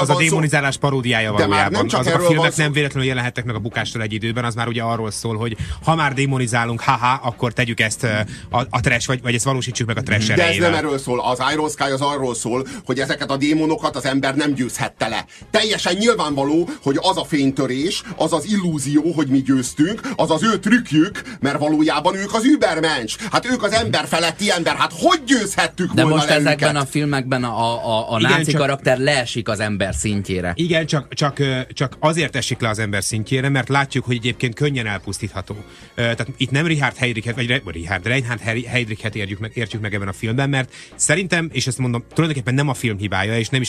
Az a démonizálás paródiája valójában. Azok a filmek nem véletlenül jelenhettek meg a bukástól egy időben, az már ugye arról szól, hogy ha már démonizálunk, akkor tegyük ezt a trash, vagy ezt valósítsuk meg a trash erejével. De ez nem erről szól. Az Iron Sky az arról szól, hogy ezeket a démonokat az ember nem győzhette le. Teljesen nyilvánvaló, hogy az a fénytörés, az az illúzió, hogy mi győztünk, az az ő trükkjük, mert valójában ők az übermensch. Hát ők az ember feletti ember. Hát hogy győzhettük volna le őket? De most ezekben a filmekben a náci karakter leesik az ember szintjére. Igen, csak azért esik le az ember szintjére, mert látjuk, hogy egyébként könnyen elpusztítható. Tehát itt nem Reinhard Heydrichet értjük meg ebben a filmben, mert szerintem, és ezt mondom, tulajdonképpen nem a film hibája, és nem,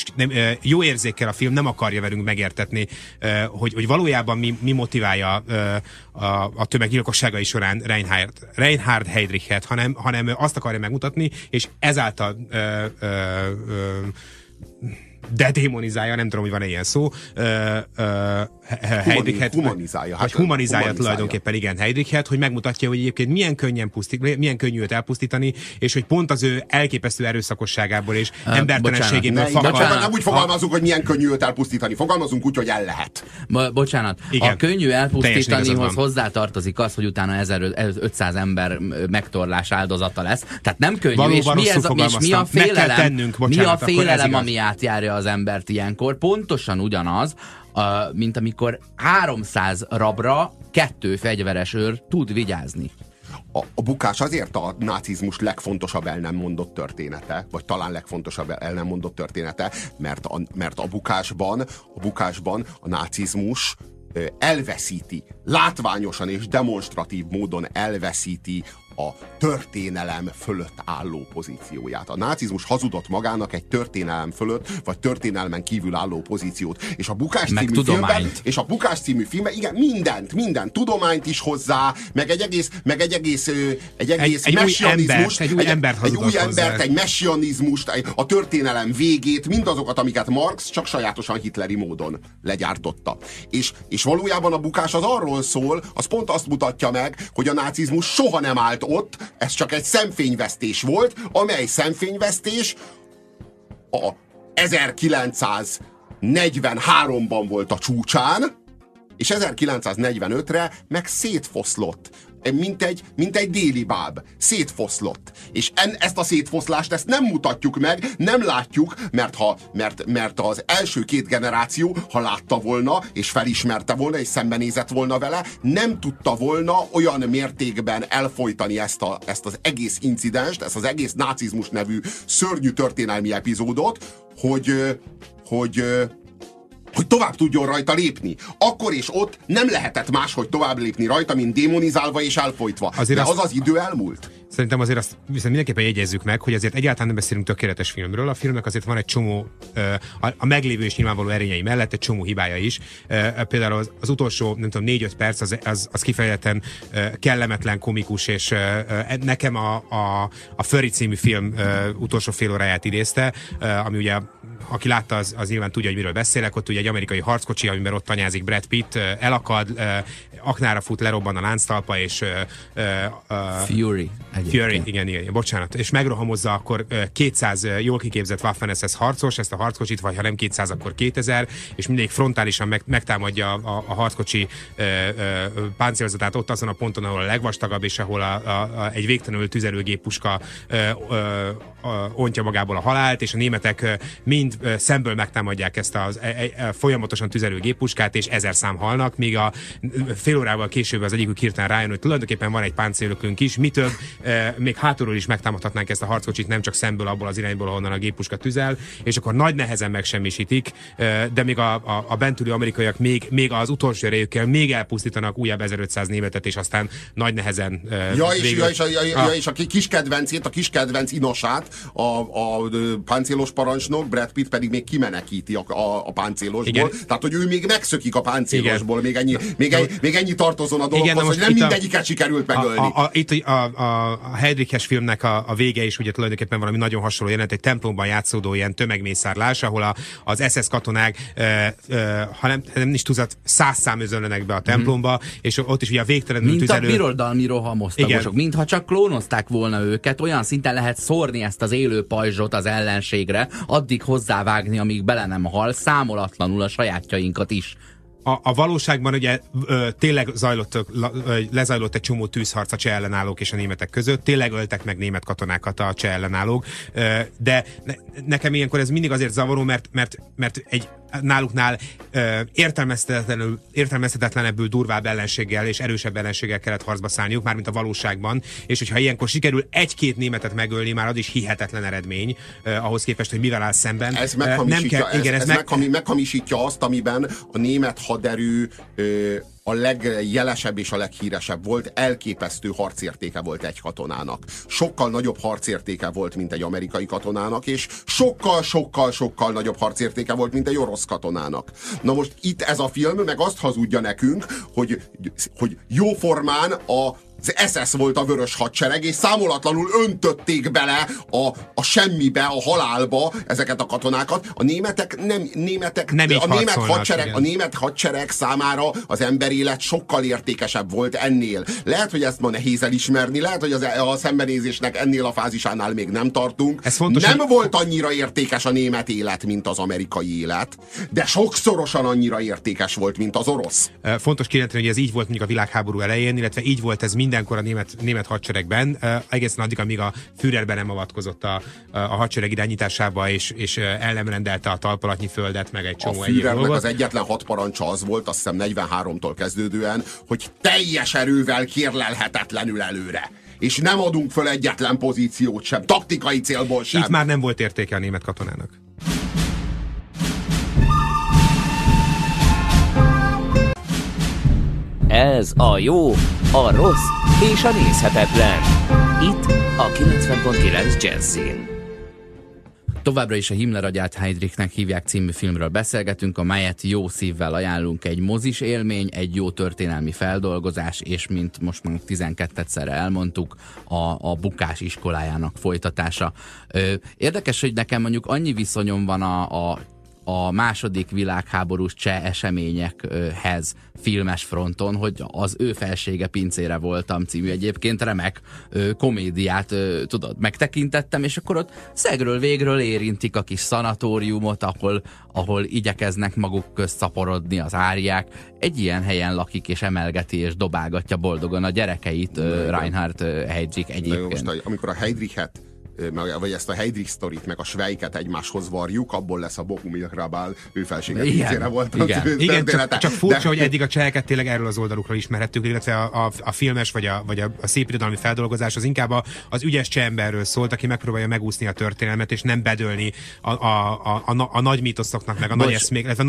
jó érzékkel a film nem akarja velünk megértetni, hogy valójában mi motiválja a tömeggyilkosságai során Reinhard Heydrichet, hanem azt akarja megmutatni, és ezáltal de démonizálja, nem tudom, hogy van ilyen szó. Heydrichet, humanizálja tulajdonképpen, igen, Heydrichet, hogy megmutatja, hogy egyébként milyen könnyű őt elpusztítani, és hogy pont az ő elképesztő erőszakosságából és embertelenségéből fakad. Nem úgy fogalmazunk, hogy milyen könnyű őt elpusztítani, fogalmazunk úgy, hogy el lehet. Bocsánat, igen, a könnyű elpusztítanihoz hozzátartozik az, hogy utána 1500 ember megtorlás áldozata lesz. Tehát nem könnyű, valóban és mi a félelem, ami átjárja az embert ilyenkor, pontosan ugyanaz, mint amikor 300 rabra 2 fegyveres őr tud vigyázni. A bukás azért a nácizmus legfontosabb el nem mondott története, vagy talán legfontosabb el nem mondott története, mert a bukásban a nácizmus elveszíti, látványosan és demonstratív módon elveszíti a történelem fölött álló pozícióját. A nácizmus hazudott magának egy történelem fölött, vagy történelmen kívül álló pozíciót. És a Bukás című filmben, igen, mindent, tudományt is hozzá, meg egy egész messianizmust, egy új embert, egy messianizmust, a történelem végét, mindazokat, amiket Marx csak sajátosan hitleri módon legyártotta. És valójában a Bukás az arról szól, az pont azt mutatja meg, hogy a nácizmus soha nem állt ott, ez csak egy szemfényvesztés volt, amely szemfényvesztés a 1943-ban volt a csúcsán, és 1945-re meg szétfoszlott, mint egy déli báb. Szétfoszlott. És ezt a szétfoszlást nem mutatjuk meg, nem látjuk, mert az első 2 generáció, ha látta volna, és felismerte volna, és szembenézett volna vele, nem tudta volna olyan mértékben elfojtani ezt az egész incidenst, ezt az egész nácizmus nevű szörnyű történelmi epizódot, hogy hogy tovább tudjon rajta lépni. Akkor és ott nem lehetett máshogy tovább lépni rajta, mint démonizálva és elfojtva. Azért de az az idő elmúlt. Szerintem azért azt viszont mindenképpen jegyezzük meg, hogy azért egyáltalán nem beszélünk tökéletes filmről. A filmnek azért van egy csomó, a meglévő és nyilvánvaló erényei mellett egy csomó hibája is. Például az utolsó, nem tudom, 4-5 perc az kifejezetten kellemetlen, komikus, és nekem a Furry című film utolsó fél óráját idézte, ami ugye, aki látta, az nyilván tudja, hogy miről beszélek. Ott ugye egy amerikai harckocsi, amiben ott tanyázik Brad Pitt, elakad, aknára fut, lerobban a lánctalpa, és Fury. Fury, igen, bocsánat. És megrohamozza akkor 200 jól kiképzett Waffen-SS harcos, ezt a harckocsit, vagy ha nem 200, akkor 2000, és mindig frontálisan megtámadja a harckocsi páncélzatát ott azon a ponton, ahol a legvastagabb, és ahol egy végtelenül tüzelő géppuska ontja magából a halált, és a németek mind szemből megtámadják ezt a folyamatosan tüzelő géppuskát, és 1000 szám halnak, míg a fél órával később az egyikük hirtelen rájön, hogy tulajdonképpen van egy páncélökünk is, mi több, még hátulról is megtámadhatnánk ezt a harckocsit, nem csak szemből, abból az irányból, ahonnan a géppuska tüzel, és akkor nagy nehezen megsemmisítik, de még a bentülő amerikaiak még az utolsó erejükkel még elpusztítanak újabb 1500 németet, és aztán nagy nehezen... és a kis kedvenc inosát, a páncélos parancsnok, Brad Pitt pedig még kimenekíti a páncélosból, igen. Tehát hogy ő még megszökik a páncélosból, még ennyi tartozon a dologhoz, hogy nem mindegyiket sikerült megölni. A Heydriches filmnek a vége is ugye tulajdonképpen valami nagyon hasonló jelent, egy templomban játszódó ilyen tömegmészárlás, ahol az SS katonák, ha nem is tudat, 100 szám özönlenek be a templomba, és ott is ugye a végtelenül mint tüzelő... Mint a birodalmi rohamosztagosok, mintha csak klónozták volna őket, olyan szinten lehet szórni ezt az élő pajzsot az ellenségre, addig hozzávágni, amíg bele nem hal, számolatlanul a sajátjainkat is. A valóságban ugye tényleg lezajlott egy csomó tűzharc a cseh ellenállók és a németek között, tényleg öltek meg német katonákat a cseh ellenállók, de nekem ilyenkor ez mindig azért zavaró, mert egy náluknál értelmezhetetlenebbül durvább ellenséggel és erősebb ellenséggel kellett harcba szállniuk, mármint a valóságban, és hogyha ilyenkor sikerül egy-két németet megölni, már az is hihetetlen eredmény, ahhoz képest, hogy mivel áll szemben. Ez meghamisítja azt, amiben a német haderő a legjelesebb és a leghíresebb volt, elképesztő harcértéke volt egy katonának. Sokkal nagyobb harcértéke volt, mint egy amerikai katonának, és sokkal nagyobb harcértéke volt, mint egy orosz katonának. Na most itt ez a film meg azt hazudja nekünk, hogy jóformán az SS volt a vörös hadsereg, és számolatlanul öntötték bele a semmibe, a halálba ezeket a katonákat. A németek német hadsereg számára az emberélet sokkal értékesebb volt ennél. Lehet, hogy ezt ma nehéz elismerni, lehet, hogy a szembenézésnek ennél a fázisánál még nem tartunk. Fontos, nem volt annyira értékes a német élet, mint az amerikai élet, de sokszorosan annyira értékes volt, mint az orosz. Fontos kijelenteni, hogy ez így volt mondjuk a világháború elején, illetve így volt ez mindenkor a német hadseregben, egészen addig, amíg a Führerben nem avatkozott a hadsereg irányításába, és el nem rendelte a talpalatnyi földet, meg egy csomó egyéb dolgot. A Führernek az egyetlen hadparancsa az volt, azt hiszem 43-tól kezdődően, hogy teljes erővel kérlelhetetlenül előre. És nem adunk föl egyetlen pozíciót sem, taktikai célból sem. Itt már nem volt értéke a német katonának. Ez a jó, a rossz és a nézhetetlen. Itt a 90.9 Jazzin. Továbbra is a Himmler agyát Heydrichnek hívják című filmről beszélgetünk, amelyet jó szívvel ajánlunk, egy mozis élmény, egy jó történelmi feldolgozás, és mint most már 12-szer elmondtuk, a bukás iskolájának folytatása. Érdekes, hogy nekem mondjuk annyi viszonyom van a második világháborús cseh eseményekhez filmes fronton, hogy az ő felsége pincére voltam című egyébként remek komédiát megtekintettem, és akkor ott szegről végről érintik a kis szanatóriumot, ahol igyekeznek maguk közt szaporodni az áriák. Egy ilyen helyen lakik, és emelgeti, és dobálgatja boldogan a gyerekeit Reinhard Heydrich egyébként. Amikor a Heydrichet vagy ezt a Heydrich sztorit, meg a Schweiket egymáshoz varjuk, abból lesz a Bohumil Rabál, ő felsége volt. Igen, csak furcsa, de... hogy eddig a cseheket tényleg erről az oldalukról ismerhettük, illetve a filmes vagy a szép irodalmi feldolgozás az inkább az ügyes cseh emberről szólt, aki megpróbálja megúszni a történelmet, és nem bedőlni a nagy mítoszoknak, meg a nagy eszméknek,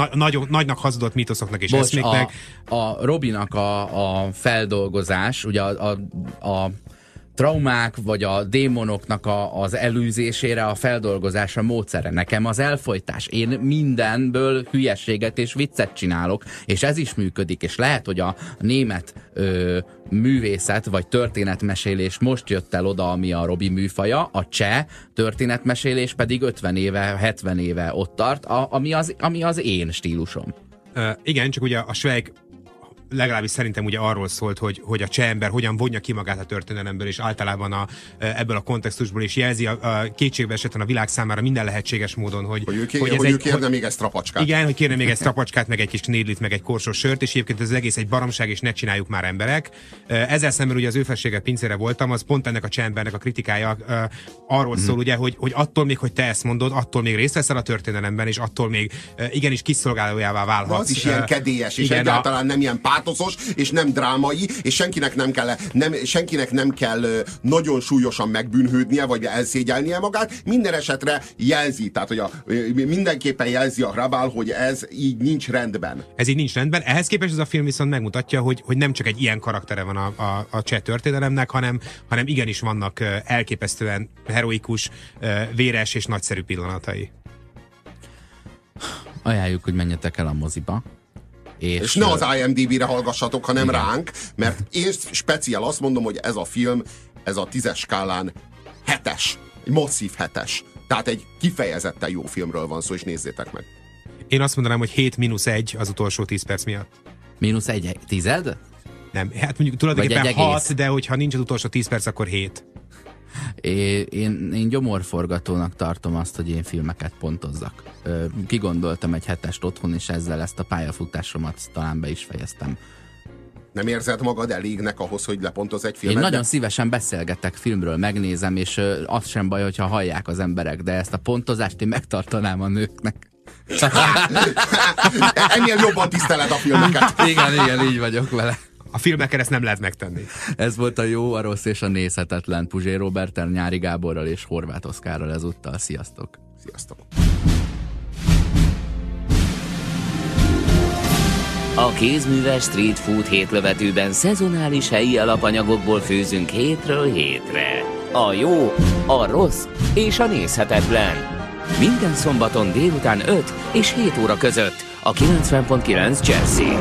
nagynak hazudott mítoszoknak és eszméknek. A Robinak a feldolgozás, ugye a traumák, vagy a démonoknak az elűzésére, a feldolgozása módszere. Nekem az elfojtás. Én mindenből hülyeséget és viccet csinálok, és ez is működik, és lehet, hogy a német művészet, vagy történetmesélés most jött el oda, ami a Robi műfaja, a cseh történetmesélés pedig 50 éve, 70 éve ott tart, ami az én stílusom. Igen, csak ugye a Schweik legalábbis szerintem ugye arról szólt, hogy a cseh ember hogyan vonja ki magát a történelemből, és általában ebből a kontextusból is jelzi a kétségbe esetlen a világ számára minden lehetséges módon, hogy ő kérne még egy strapacskát. Igen, hogy kérne még egy strapacskát, meg egy kis knédlit, meg egy korsó sört, és egyébként ez az egész egy baromság, és ne csináljuk már emberek. Ezzel szemben ugye az Ő felsége pincére voltam, az pont ennek a cseh embernek a kritikája arról szól, ugye, hogy attól még, hogy te ezt mondod, attól még részt veszel a történelemben, és attól még igenis kiszolgálójává válhatsz. Az is ilyen kedélyes, és egyáltalán nem ilyen pátoszos, és nem drámai, és senkinek nem kell nagyon súlyosan megbűnhődnie, vagy elszégyelnie magát. Minden esetre jelzi, tehát hogy mindenképpen jelzi a Hrabal, hogy ez így nincs rendben. Ez így nincs rendben. Ehhez képest ez a film viszont megmutatja, hogy nem csak egy ilyen karaktere van a cseh történelemnek, hanem igenis vannak elképesztően heroikus, véres és nagyszerű pillanatai. Ajánljuk, hogy menjetek el a moziba. És ne az IMDb-re hallgassatok, hanem ránk, mert én speciál azt mondom, hogy ez a film, ez a 10-es skálán 7-es, egy masszív 7-es. Tehát egy kifejezetten jó filmről van szó, és nézzétek meg. Én azt mondanám, hogy 7-1 az utolsó 10 perc miatt. -1 tized? Nem, hát mondjuk tulajdonképpen 6, de hogyha nincs az utolsó 10 perc, akkor 7. Én gyomorforgatónak tartom azt, hogy én filmeket pontozzak. Kigondoltam egy 7-est otthon, és ezzel ezt a pályafutásomat talán be is fejeztem. Nem érzed magad elégnek ahhoz, hogy lepontozz egy filmet? Én nagyon szívesen beszélgetek filmről, megnézem, és az sem baj, hogyha hallják az emberek, de ezt a pontozást én megtartanám a nőknek. Ennél jobban tiszteled a filmeket. Igen, így vagyok vele. A filmekkel ezt nem lehet megtenni. Ez volt a jó, a rossz és a nézhetetlen Puzsé Roberten, Nyári Gáborral és Horváth Oszkárral ezúttal. Sziasztok! Sziasztok! A kézműves street food hétlövetőben szezonális helyi alapanyagokból főzünk hétről hétre. A jó, a rossz és a nézhetetlen. Minden szombaton délután 5 és 7 óra között a 90.9 Jazzy.